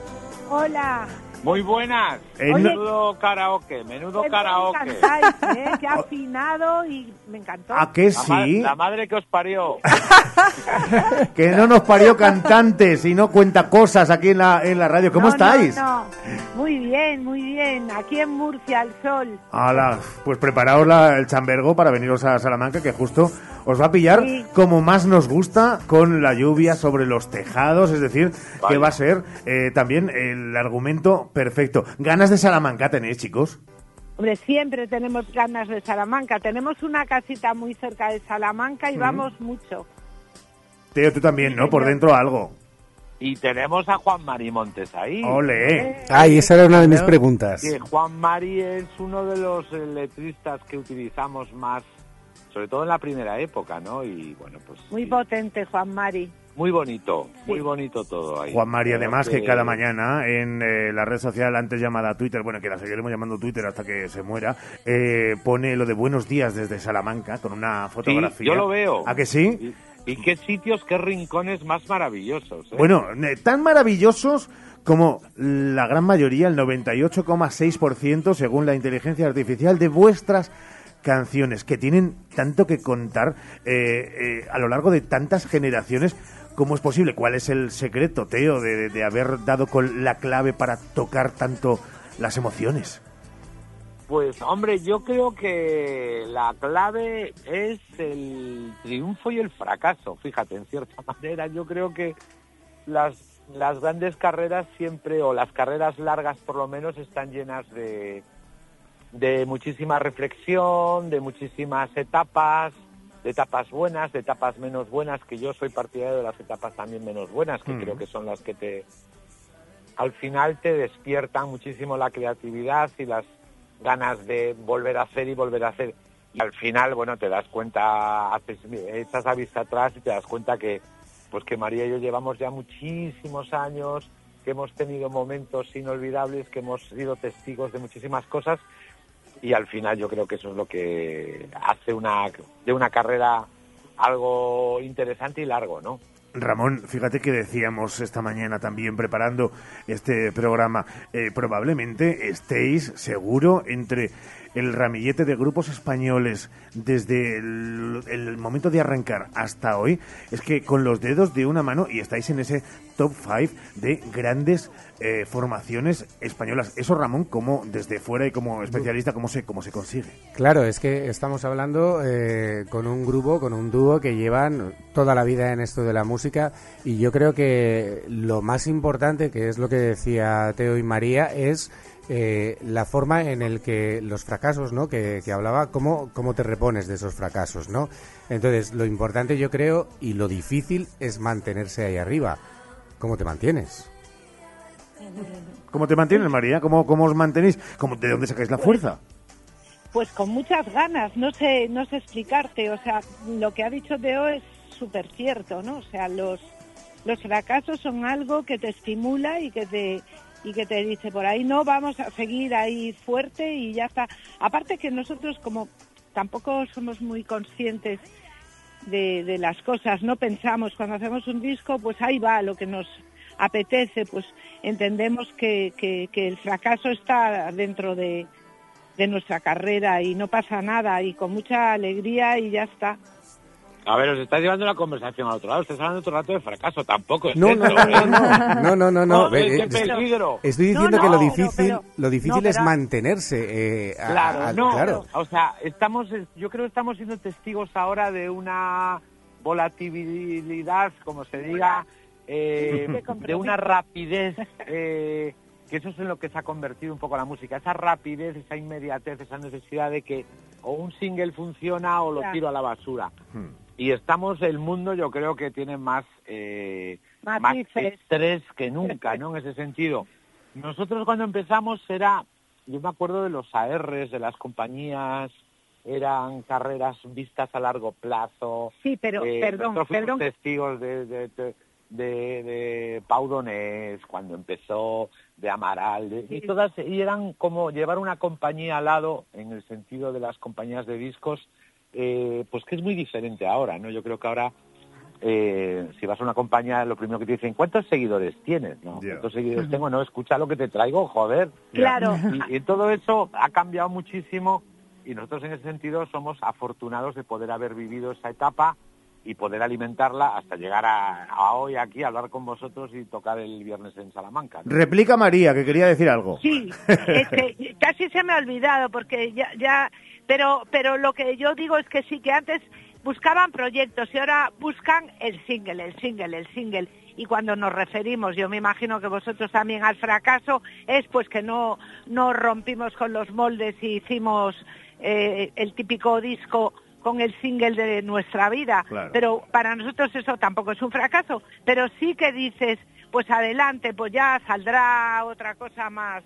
Hola. Muy buenas. Menudo karaoke. Me encantáis, que afinado y me encantó. ¿A que sí? La madre que os parió. Que no nos parió cantantes y no cuenta cosas aquí en la radio. ¿Cómo estáis? No. Muy bien. Aquí en Murcia, al sol. Ala, pues preparaos el chambergo para veniros a Salamanca, que justo os va a pillar como más nos gusta, con la lluvia sobre los tejados, es decir, que va a ser también el argumento perfecto. ¿Ganas de Salamanca tenéis, chicos? Hombre, siempre tenemos ganas de Salamanca. Tenemos una casita muy cerca de Salamanca y vamos mucho. Teo, tú también, ¿no? Por dentro algo. Y tenemos a Juan Mari Montes ahí. ¡Ole! Ay, esa era una de mis preguntas. Sí, Juan Mari es uno de los letristas que utilizamos más, sobre todo en la primera época, ¿no? Y bueno, pues muy potente Juan Mari. Muy bonito, muy bonito todo ahí. Juan Mari, además, que cada mañana en la red social antes llamada Twitter, bueno, que la seguiremos llamando Twitter hasta que se muera, pone lo de buenos días desde Salamanca con una fotografía. Sí, yo lo veo. ¿A que sí? Sí. Y qué sitios, qué rincones más maravillosos, ¿eh? Bueno, tan maravillosos como la gran mayoría, el 98,6% según la inteligencia artificial, de vuestras canciones, que tienen tanto que contar a lo largo de tantas generaciones. ¿Cómo es posible? ¿Cuál es el secreto, Teo, de haber dado con la clave para tocar tanto las emociones? Pues, hombre, yo creo que la clave es el triunfo y el fracaso. Fíjate, en cierta manera, yo creo que las grandes carreras siempre, o las carreras largas por lo menos, están llenas de muchísima reflexión, de muchísimas etapas, de etapas buenas, de etapas menos buenas, que yo soy partidario de las etapas también menos buenas, que creo que son las que al final te despiertan muchísimo la creatividad y las ganas de volver a hacer y volver a hacer. Y al final, bueno, te das cuenta, echas la vista atrás y te das cuenta que, pues que María y yo llevamos ya muchísimos años, que hemos tenido momentos inolvidables, que hemos sido testigos de muchísimas cosas, y al final yo creo que eso es lo que hace de una carrera algo interesante y largo, ¿no? Ramón, fíjate que decíamos esta mañana también preparando este programa, probablemente estéis seguro entre el ramillete de grupos españoles desde el momento de arrancar hasta hoy, es que con los dedos de una mano, y estáis en ese top 5 de grandes formaciones españolas. Eso, Ramón, como desde fuera y como especialista, ¿cómo se consigue? Claro, es que estamos hablando con un dúo que llevan toda la vida en esto de la música, y yo creo que lo más importante, que es lo que decía Teo y María, es la forma en el que los fracasos, ¿no?, que hablaba, cómo te repones de esos fracasos, ¿no? Entonces, lo importante, yo creo, y lo difícil, es mantenerse ahí arriba. ¿Cómo te mantienes? ¿Cómo te mantienes, María? ¿Cómo os mantenéis? ¿De dónde sacáis la fuerza? Pues con muchas ganas, no sé explicarte. O sea, lo que ha dicho Teo es súper cierto, ¿no? O sea, los fracasos son algo que te estimula y que te dice, por ahí no, vamos a seguir ahí fuerte y ya está. Aparte que nosotros, como tampoco somos muy conscientes de las cosas, no pensamos, cuando hacemos un disco, pues ahí va lo que nos apetece, pues entendemos que el fracaso está dentro de nuestra carrera y no pasa nada, y con mucha alegría y ya está. A ver, os estáis llevando la conversación al otro lado. Estáis hablando otro rato de fracaso, tampoco es cierto. No. ¡Qué peligro! Estoy diciendo que lo difícil es mantenerse. Claro. O sea, yo creo que estamos siendo testigos ahora de una volatilidad, como se diga, de una rapidez, que eso es en lo que se ha convertido un poco la música. Esa rapidez, esa inmediatez, esa necesidad de que o un single funciona o lo tiro a la basura. Y el mundo, yo creo que tiene más estrés que nunca, ¿no? En ese sentido. Nosotros cuando empezamos yo me acuerdo de los ARs, de las compañías, eran carreras vistas a largo plazo. Sí, pero, perdón. Testigos de Pau Donés, cuando empezó, de Amaral, y eran como llevar una compañía al lado, en el sentido de las compañías de discos, pues que es muy diferente ahora, ¿no? Yo creo que ahora, si vas a una compañía, lo primero que te dicen, ¿cuántos seguidores tienes? ¿No? Yeah. ¿Cuántos seguidores tengo? No, escucha lo que te traigo, joder. Claro. Y todo eso ha cambiado muchísimo, y nosotros en ese sentido somos afortunados de poder haber vivido esa etapa y poder alimentarla hasta llegar a hoy aquí, a hablar con vosotros y tocar el viernes en Salamanca, ¿no? Replica María, que quería decir algo. Sí, casi se me ha olvidado, porque ya pero lo que yo digo es que sí, que antes buscaban proyectos y ahora buscan el single. Y cuando nos referimos, yo me imagino que vosotros también, al fracaso, es pues que no rompimos con los moldes y hicimos el típico disco con el single de Nuestra Vida. Claro. Pero para nosotros eso tampoco es un fracaso. Pero sí que dices, pues adelante, pues ya saldrá otra cosa más,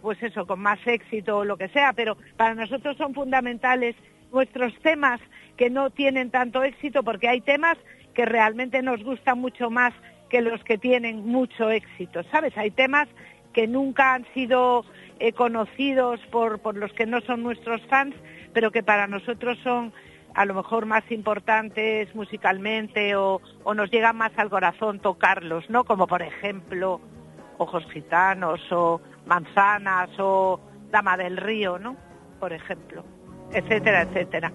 pues eso, con más éxito o lo que sea. Pero para nosotros son fundamentales nuestros temas que no tienen tanto éxito, porque hay temas que realmente nos gustan mucho más que los que tienen mucho éxito, ¿sabes? Hay temas que nunca han sido conocidos por los que no son nuestros fans, pero que para nosotros son a lo mejor más importantes musicalmente o nos llegan más al corazón tocarlos, ¿no? Como por ejemplo Ojos Gitanos o Manzanas o Dama del Río, ¿no? Por ejemplo, etcétera, etcétera.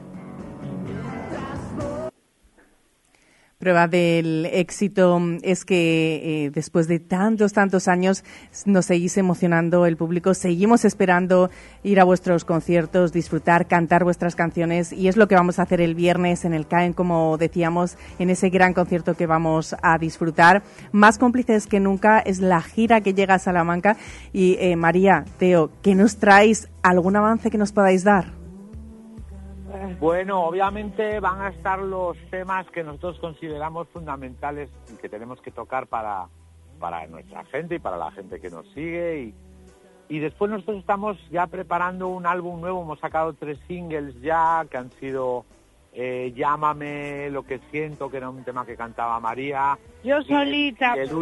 Prueba del éxito es que después de tantos años nos seguís emocionando el público, seguimos esperando ir a vuestros conciertos, disfrutar, cantar vuestras canciones, y es lo que vamos a hacer el viernes en el CAEM, como decíamos, en ese gran concierto que vamos a disfrutar. Más Cómplices que Nunca es la gira que llega a Salamanca y María, Teo, ¿qué nos traéis? ¿Algún avance que nos podáis dar? Bueno, obviamente van a estar los temas que nosotros consideramos fundamentales y que tenemos que tocar para nuestra gente y para la gente que nos sigue. Y después nosotros estamos ya preparando un álbum nuevo. Hemos sacado 3 singles ya, que han sido Llámame, Lo que siento, que era un tema que cantaba María. Yo solita. El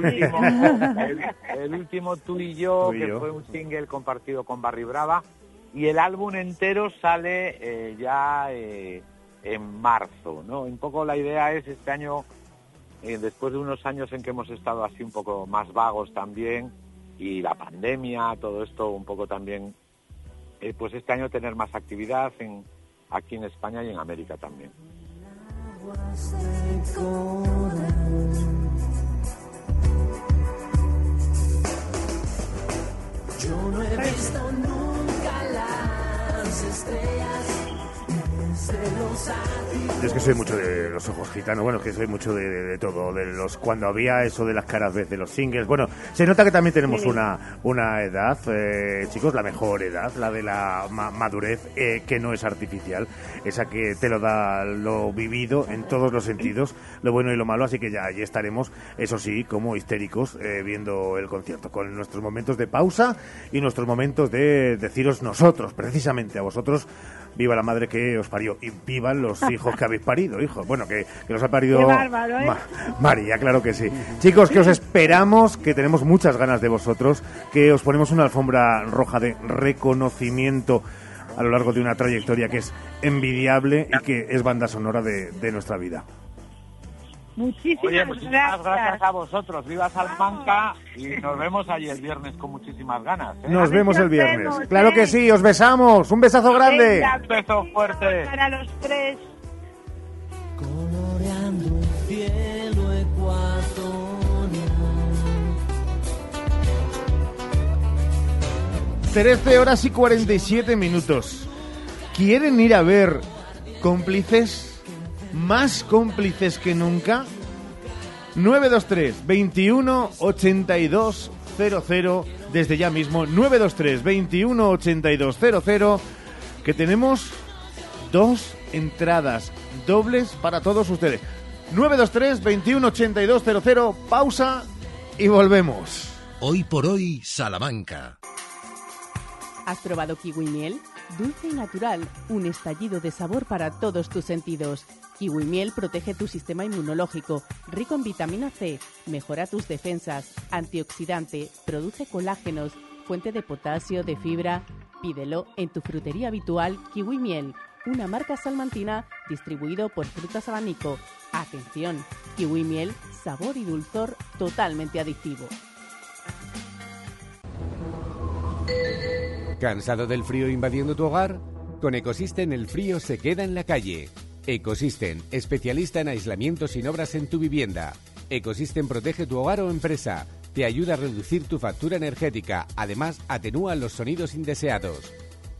último Tú y yo. Fue un single compartido con Barry Brava. Y el álbum entero sale ya en marzo, ¿no? Un poco la idea es este año, después de unos años en que hemos estado así un poco más vagos también, y la pandemia, todo esto un poco también, pues este año tener más actividad aquí en España y en América también. Yo no he visto nunca las estrellas. Yo es que soy mucho de los Ojos Gitanos, bueno, es que soy mucho de todo, de los cuando había eso de las caras de los singles. Bueno, se nota que también tenemos una edad, chicos, la mejor edad, la de la madurez, que no es artificial, esa que te lo da lo vivido en todos los sentidos, lo bueno y lo malo, así que ya allí estaremos, eso sí, como histéricos, viendo el concierto, con nuestros momentos de pausa y nuestros momentos de deciros nosotros, precisamente a vosotros, viva la madre que os parió y vivan los hijos que habéis parido, hijos. Bueno, que los ha parido. Qué bárbaro, ¿eh? María, claro que sí. Chicos, que os esperamos, que tenemos muchas ganas de vosotros, que os ponemos una alfombra roja de reconocimiento a lo largo de una trayectoria que es envidiable y que es banda sonora de nuestra vida. Muchísimas gracias a vosotros. Viva Salamanca y nos vemos ahí el viernes con muchísimas ganas, ¿eh? Nos vemos el viernes. Vemos, claro que sí, os besamos. Un besazo grande. Venga, un beso fuerte. Para los tres. Coloreando un cielo ecuatorial. 13:47. ¿Quieren ir a ver Cómplices? Más Cómplices que Nunca. 923-21-8200, desde ya mismo, 923-21-8200, que tenemos 2 entradas dobles para todos ustedes. 923-21-8200, pausa y volvemos. Hoy por hoy, Salamanca. ¿Has probado kiwi miel? Dulce y natural, un estallido de sabor para todos tus sentidos. Kiwi miel protege tu sistema inmunológico, rico en vitamina C, mejora tus defensas, antioxidante, produce colágenos, fuente de potasio, de fibra. Pídelo en tu frutería habitual. Kiwi miel, una marca salmantina, distribuido por Frutas Abanico. Atención, kiwi miel, sabor y dulzor totalmente adictivo. ¿Cansado del frío invadiendo tu hogar? Con Ecosystem el frío se queda en la calle. Ecosystem, especialista en aislamientos sin obras en tu vivienda. Ecosystem protege tu hogar o empresa. Te ayuda a reducir tu factura energética. Además, atenúa los sonidos indeseados.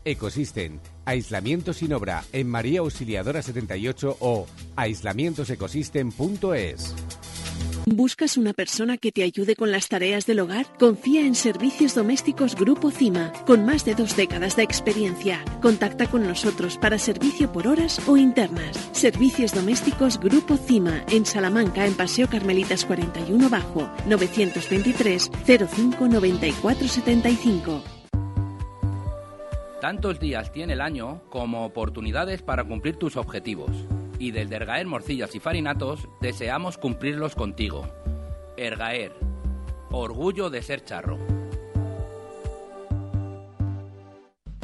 Ecosystem, aislamiento sin obra en María Auxiliadora 78 o aislamientosecosystem.es. ¿Buscas una persona que te ayude con las tareas del hogar? Confía en Servicios Domésticos Grupo CIMA, con más de 2 décadas de experiencia. Contacta con nosotros para servicio por horas o internas. Servicios Domésticos Grupo CIMA, en Salamanca, en Paseo Carmelitas 41 Bajo, 923 05 94 75. Tantos días tiene el año como oportunidades para cumplir tus objetivos. Y desde Ergaer Morcillas y Farinatos deseamos cumplirlos contigo. Ergaer, orgullo de ser charro.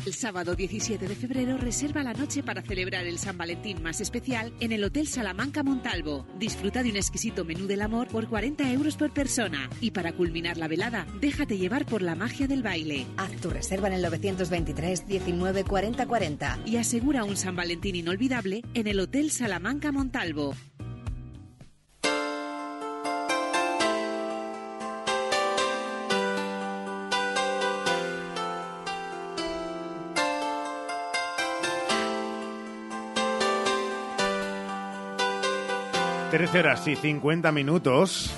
El sábado 17 de febrero reserva la noche para celebrar el San Valentín más especial en el Hotel Salamanca Montalvo. Disfruta de un exquisito menú del amor por 40€ por persona. Y para culminar la velada, déjate llevar por la magia del baile. Haz tu reserva en el 923 19 40 40 y asegura un San Valentín inolvidable en el Hotel Salamanca Montalvo. Terceras y 50 minutos.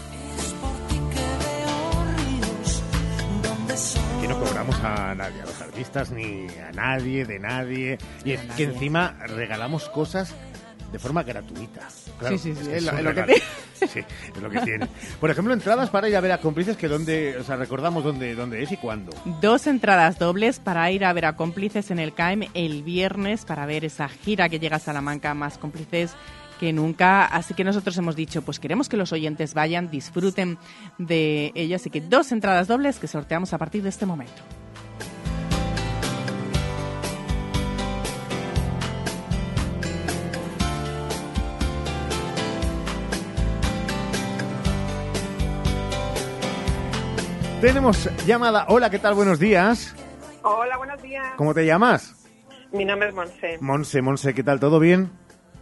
Que no cobramos a nadie, a los artistas, ni a nadie, de nadie. Y es que encima regalamos cosas de forma gratuita. Claro, sí, sí, sí. Es lo que tiene. Por ejemplo, entradas para ir a ver a Cómplices, que donde, o sea, recordamos dónde es y cuándo. 2 entradas dobles para ir a ver a Cómplices en el CAEM el viernes, para ver esa gira que llega a Salamanca, Más Cómplices que nunca. Así que nosotros hemos dicho, pues queremos que los oyentes vayan, disfruten de ello. Así que 2 entradas dobles que sorteamos a partir de este momento. Tenemos llamada. Hola, ¿qué tal? Buenos días. Hola, buenos días. ¿Cómo te llamas? Mi nombre es Monse. Monse, ¿qué tal? ¿Todo bien?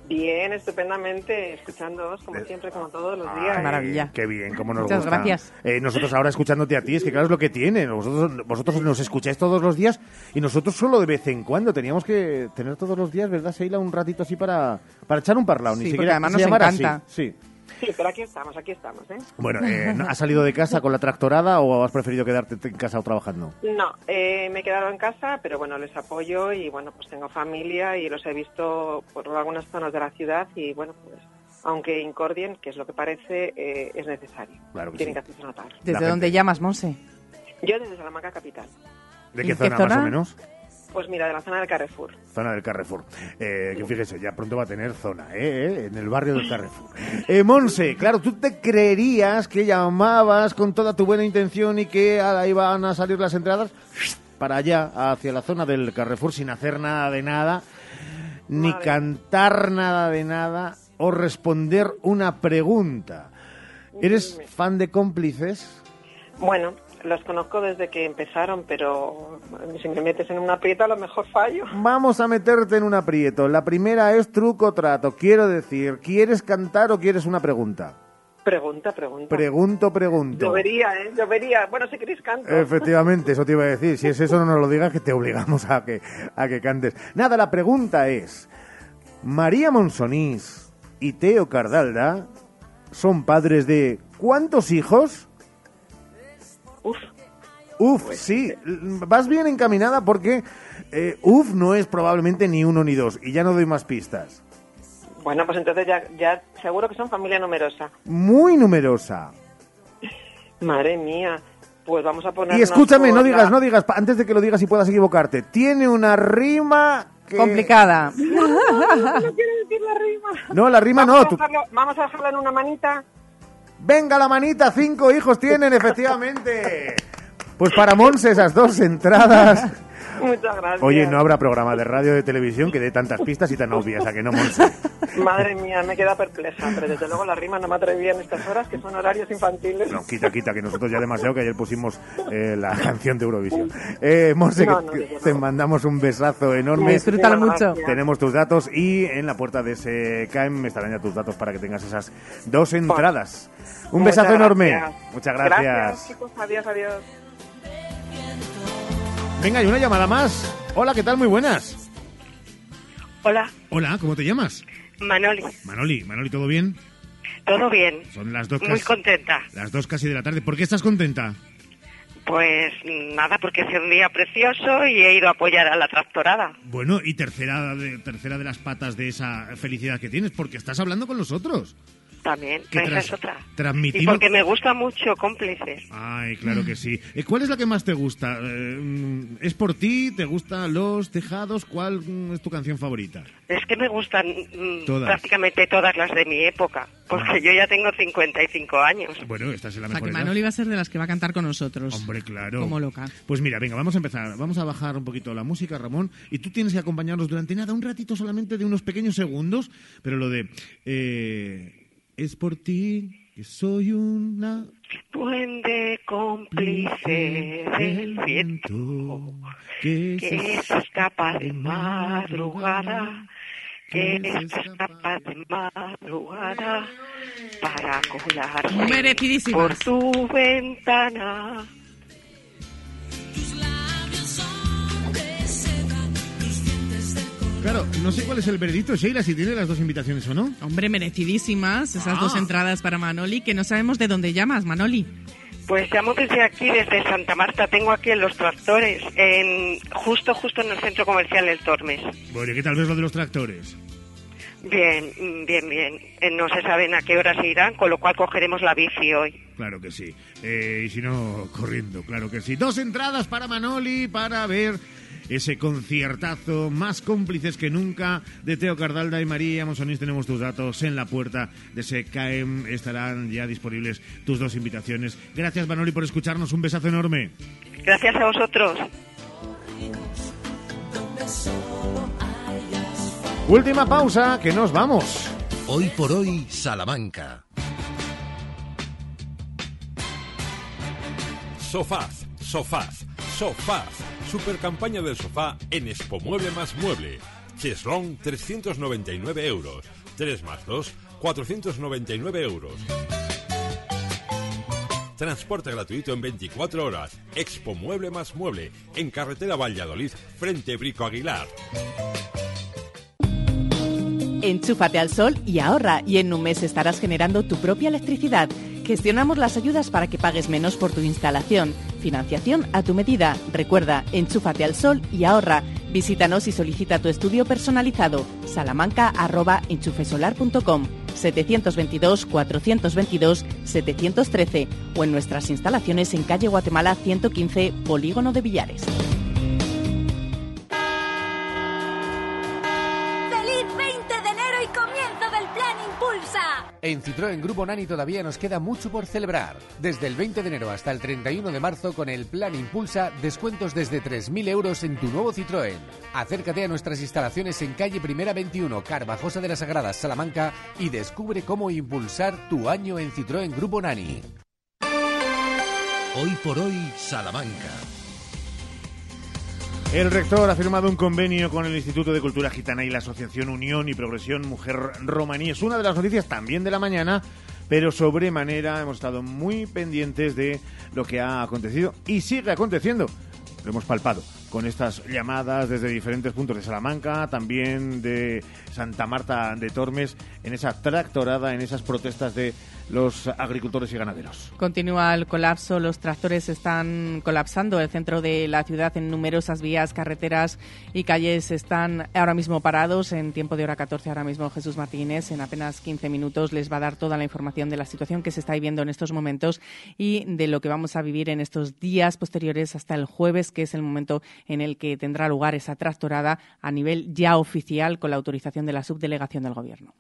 Bien, estupendamente, escuchándoos como siempre, como todos los días. Maravilla. Qué bien, cómo nos gusta. Muchas gracias. Nosotros ahora escuchándote a ti, es que claro es lo que tiene. Vosotros nos escucháis todos los días y nosotros solo de vez en cuando. Teníamos que tener todos los días, ¿verdad, Sheila? Un ratito así para echar un parlao. Sí, ni siquiera además nos encanta. Sí, sí. Sí, pero aquí estamos, ¿eh? Bueno, ¿has salido de casa con la tractorada o has preferido quedarte en casa o trabajando? No, me he quedado en casa, pero bueno, les apoyo y bueno, pues tengo familia y los he visto por algunas zonas de la ciudad y bueno, pues aunque incordien, que es lo que parece, es necesario. Claro que tienen sí. Que hacerse notar. ¿Desde dónde llamas, Monse? Yo desde Salamanca capital. ¿De qué zona más o menos? Pues mira, de la zona del Carrefour. Zona del Carrefour. Que fíjese, ya pronto va a tener zona, en el barrio del Carrefour. Monse, claro, tú te creerías que llamabas con toda tu buena intención y que ahí van a salir las entradas para allá, hacia la zona del Carrefour, sin hacer nada de nada, ni cantar nada de nada, o responder una pregunta. ¿Eres fan de Cómplices? Bueno, los conozco desde que empezaron, pero si me metes en un aprieto a lo mejor fallo. Vamos a meterte en un aprieto. La primera es truco o trato. Quiero decir, ¿quieres cantar o quieres una pregunta? Pregunta. Pregunto. Llovería. Bueno, si queréis canto. Efectivamente, eso te iba a decir. Si es eso, no nos lo digas, que te obligamos a que cantes. Nada, la pregunta es, María Monsonís y Teo Cardalda son padres de ¿cuántos hijos? Uf, sí, vas bien encaminada porque no es probablemente ni uno ni dos, y ya no doy más pistas. Bueno, pues entonces ya seguro que son familia numerosa. Muy numerosa. Madre mía, pues vamos a poner. Y escúchame, no digas, antes de que lo digas y puedas equivocarte, tiene una rima que... complicada. No quiero decir la rima. No, la rima no. Vamos a dejarla en una manita. Venga la manita, 5 hijos tienen, efectivamente. Pues para Monse, esas 2 entradas. Muchas gracias. Oye, no habrá programa de radio o de televisión que dé tantas pistas y tan obvias, ¿a que no, Monse? Madre mía, me queda perpleja, pero desde luego la rima no me atrevía en estas horas, que son horarios infantiles. No, quita, que nosotros ya demasiado, que ayer pusimos la canción de Eurovisión. Monse, te mandamos un besazo enorme. Disfrútalo mucho. Tenemos tus datos y en la puerta de ese CAEM estarán ya tus datos para que tengas esas 2 entradas. Un besazo enorme. Muchas gracias. Gracias, chicos. Adiós. Venga, hay una llamada más. Hola, ¿qué tal? Muy buenas. Hola. Hola, ¿cómo te llamas? Manoli. Manoli, ¿todo bien? Todo bien. Son las dos casi, muy contenta. Las dos casi de la tarde. ¿Por qué estás contenta? Pues nada, porque es un día precioso y he ido a apoyar a la tractorada. Bueno, y tercera de las patas de esa felicidad que tienes, porque estás hablando con los otros. También, esa es otra. Transmitimos... Y porque me gusta mucho Cómplices. Ay, claro que sí. ¿Cuál es la que más te gusta? ¿Es por ti? ¿Te gustan Los Tejados? ¿Cuál es tu canción favorita? Es que me gustan todas. Prácticamente todas las de mi época, porque yo ya tengo 55 años. Bueno, esta es la mejor. O sea, que Manol iba a ser de las que va a cantar con nosotros. Hombre, claro. Como loca. Pues mira, venga, vamos a empezar. Vamos a bajar un poquito la música, Ramón, y tú tienes que acompañarnos durante nada, un ratito solamente de unos pequeños segundos, pero lo de... Es por ti que soy una duende cómplice del viento, que se escapa de madrugada, que se escapa de madrugada para colarse por tu ventana. Claro, no sé cuál es el veredicto, Sheila, si tiene las dos invitaciones o no. Hombre, merecidísimas esas dos entradas para Manoli, que no sabemos de dónde llamas, Manoli. Pues llamo desde aquí, desde Santa Marta. Tengo aquí en los tractores, justo en el centro comercial El Tormes. Bueno, ¿y qué tal ves lo de los tractores? Bien. No se saben a qué horas se irán, con lo cual cogeremos la bici hoy. Claro que sí. Y si no, corriendo, claro que sí. Dos entradas para Manoli para ver... ese conciertazo, Más Cómplices que Nunca, de Teo Cardalda y María Monsonís. Tenemos tus datos en la puerta de ese CAEM. Estarán ya disponibles tus dos invitaciones. Gracias, Manoli, por escucharnos. Un besazo enorme. Gracias a vosotros. Última pausa, que nos vamos. Hoy por hoy, Salamanca. Sofaz. Supercampaña del sofá en Expo Mueble más Mueble. Cheslón, 399 euros. 3 más 2, 499 euros. Transporte gratuito en 24 horas. Expo Mueble más Mueble. En carretera Valladolid, frente Brico Aguilar. Enchúfate al sol y ahorra, y en un mes estarás generando tu propia electricidad. Gestionamos las ayudas para que pagues menos por tu instalación. Financiación a tu medida. Recuerda, enchúfate al sol y ahorra. Visítanos y solicita tu estudio personalizado. salamanca@enchufesolar.com, 722 422 713 o en nuestras instalaciones en calle Guatemala 115, Polígono de Villares. En Citroën Grupo Nani todavía nos queda mucho por celebrar. Desde el 20 de enero hasta el 31 de marzo con el Plan Impulsa, descuentos desde 3.000 euros en tu nuevo Citroën. Acércate a nuestras instalaciones en calle Primera 21, Carvajosa de las Sagradas, Salamanca, y descubre cómo impulsar tu año en Citroën Grupo Nani. Hoy por hoy, Salamanca. El rector ha firmado un convenio con el Instituto de Cultura Gitana y la Asociación Unión y Progresión Mujer Romaní. Es una de las noticias también de la mañana, pero sobremanera hemos estado muy pendientes de lo que ha acontecido y sigue aconteciendo. Lo hemos palpado con estas llamadas desde diferentes puntos de Salamanca, también de Santa Marta de Tormes, en esa tractorada, en esas protestas de los agricultores y ganaderos. Continúa el colapso, los tractores están colapsando el centro de la ciudad en numerosas vías, carreteras y calles están ahora mismo parados. En tiempo de hora 14, ahora mismo Jesús Martínez, en apenas 15 minutos, les va a dar toda la información de la situación que se está viviendo en estos momentos y de lo que vamos a vivir en estos días posteriores hasta el jueves, que es el momento en el que tendrá lugar esa tractorada a nivel ya oficial con la autorización de la subdelegación del Gobierno.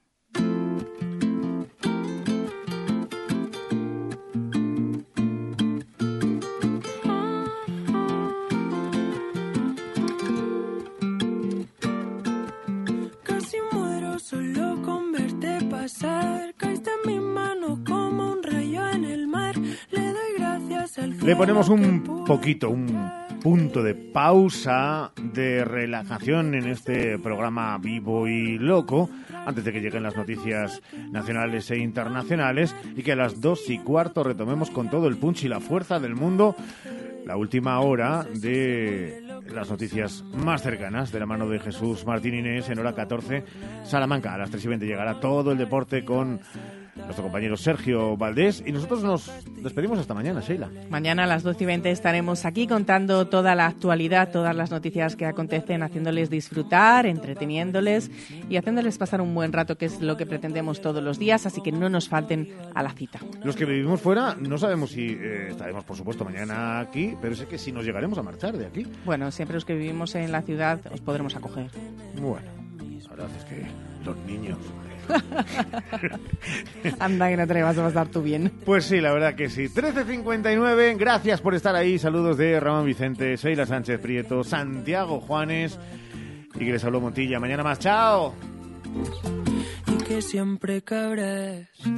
Le ponemos un poquito, un punto de pausa, de relajación en este programa vivo y loco, antes de que lleguen las noticias nacionales e internacionales, y que a las 2:15 retomemos con todo el punch y la fuerza del mundo la última hora de las noticias más cercanas de la mano de Jesús Martín Inés en hora 14, Salamanca. A las 3:20 llegará todo el deporte con nuestro compañero Sergio Valdés, y nosotros nos despedimos hasta mañana, Sheila. Mañana a las 12:20 estaremos aquí contando toda la actualidad, todas las noticias que acontecen, haciéndoles disfrutar, entreteniéndoles y haciéndoles pasar un buen rato, que es lo que pretendemos todos los días, así que no nos falten a la cita. Los que vivimos fuera no sabemos si estaremos, por supuesto, mañana aquí, pero sé que si nos llegaremos a marchar de aquí. Bueno, siempre los que vivimos en la ciudad os podremos acoger. Bueno, la verdad es que los niños... Anda, que no te le vas a pasar tú bien. Pues sí, la verdad que sí. 13:59, gracias por estar ahí. Saludos de Ramón Vicente, Sheila Sánchez Prieto, Santiago Juanes y que les habló Montilla. Mañana más, chao. Y que siempre cabrás.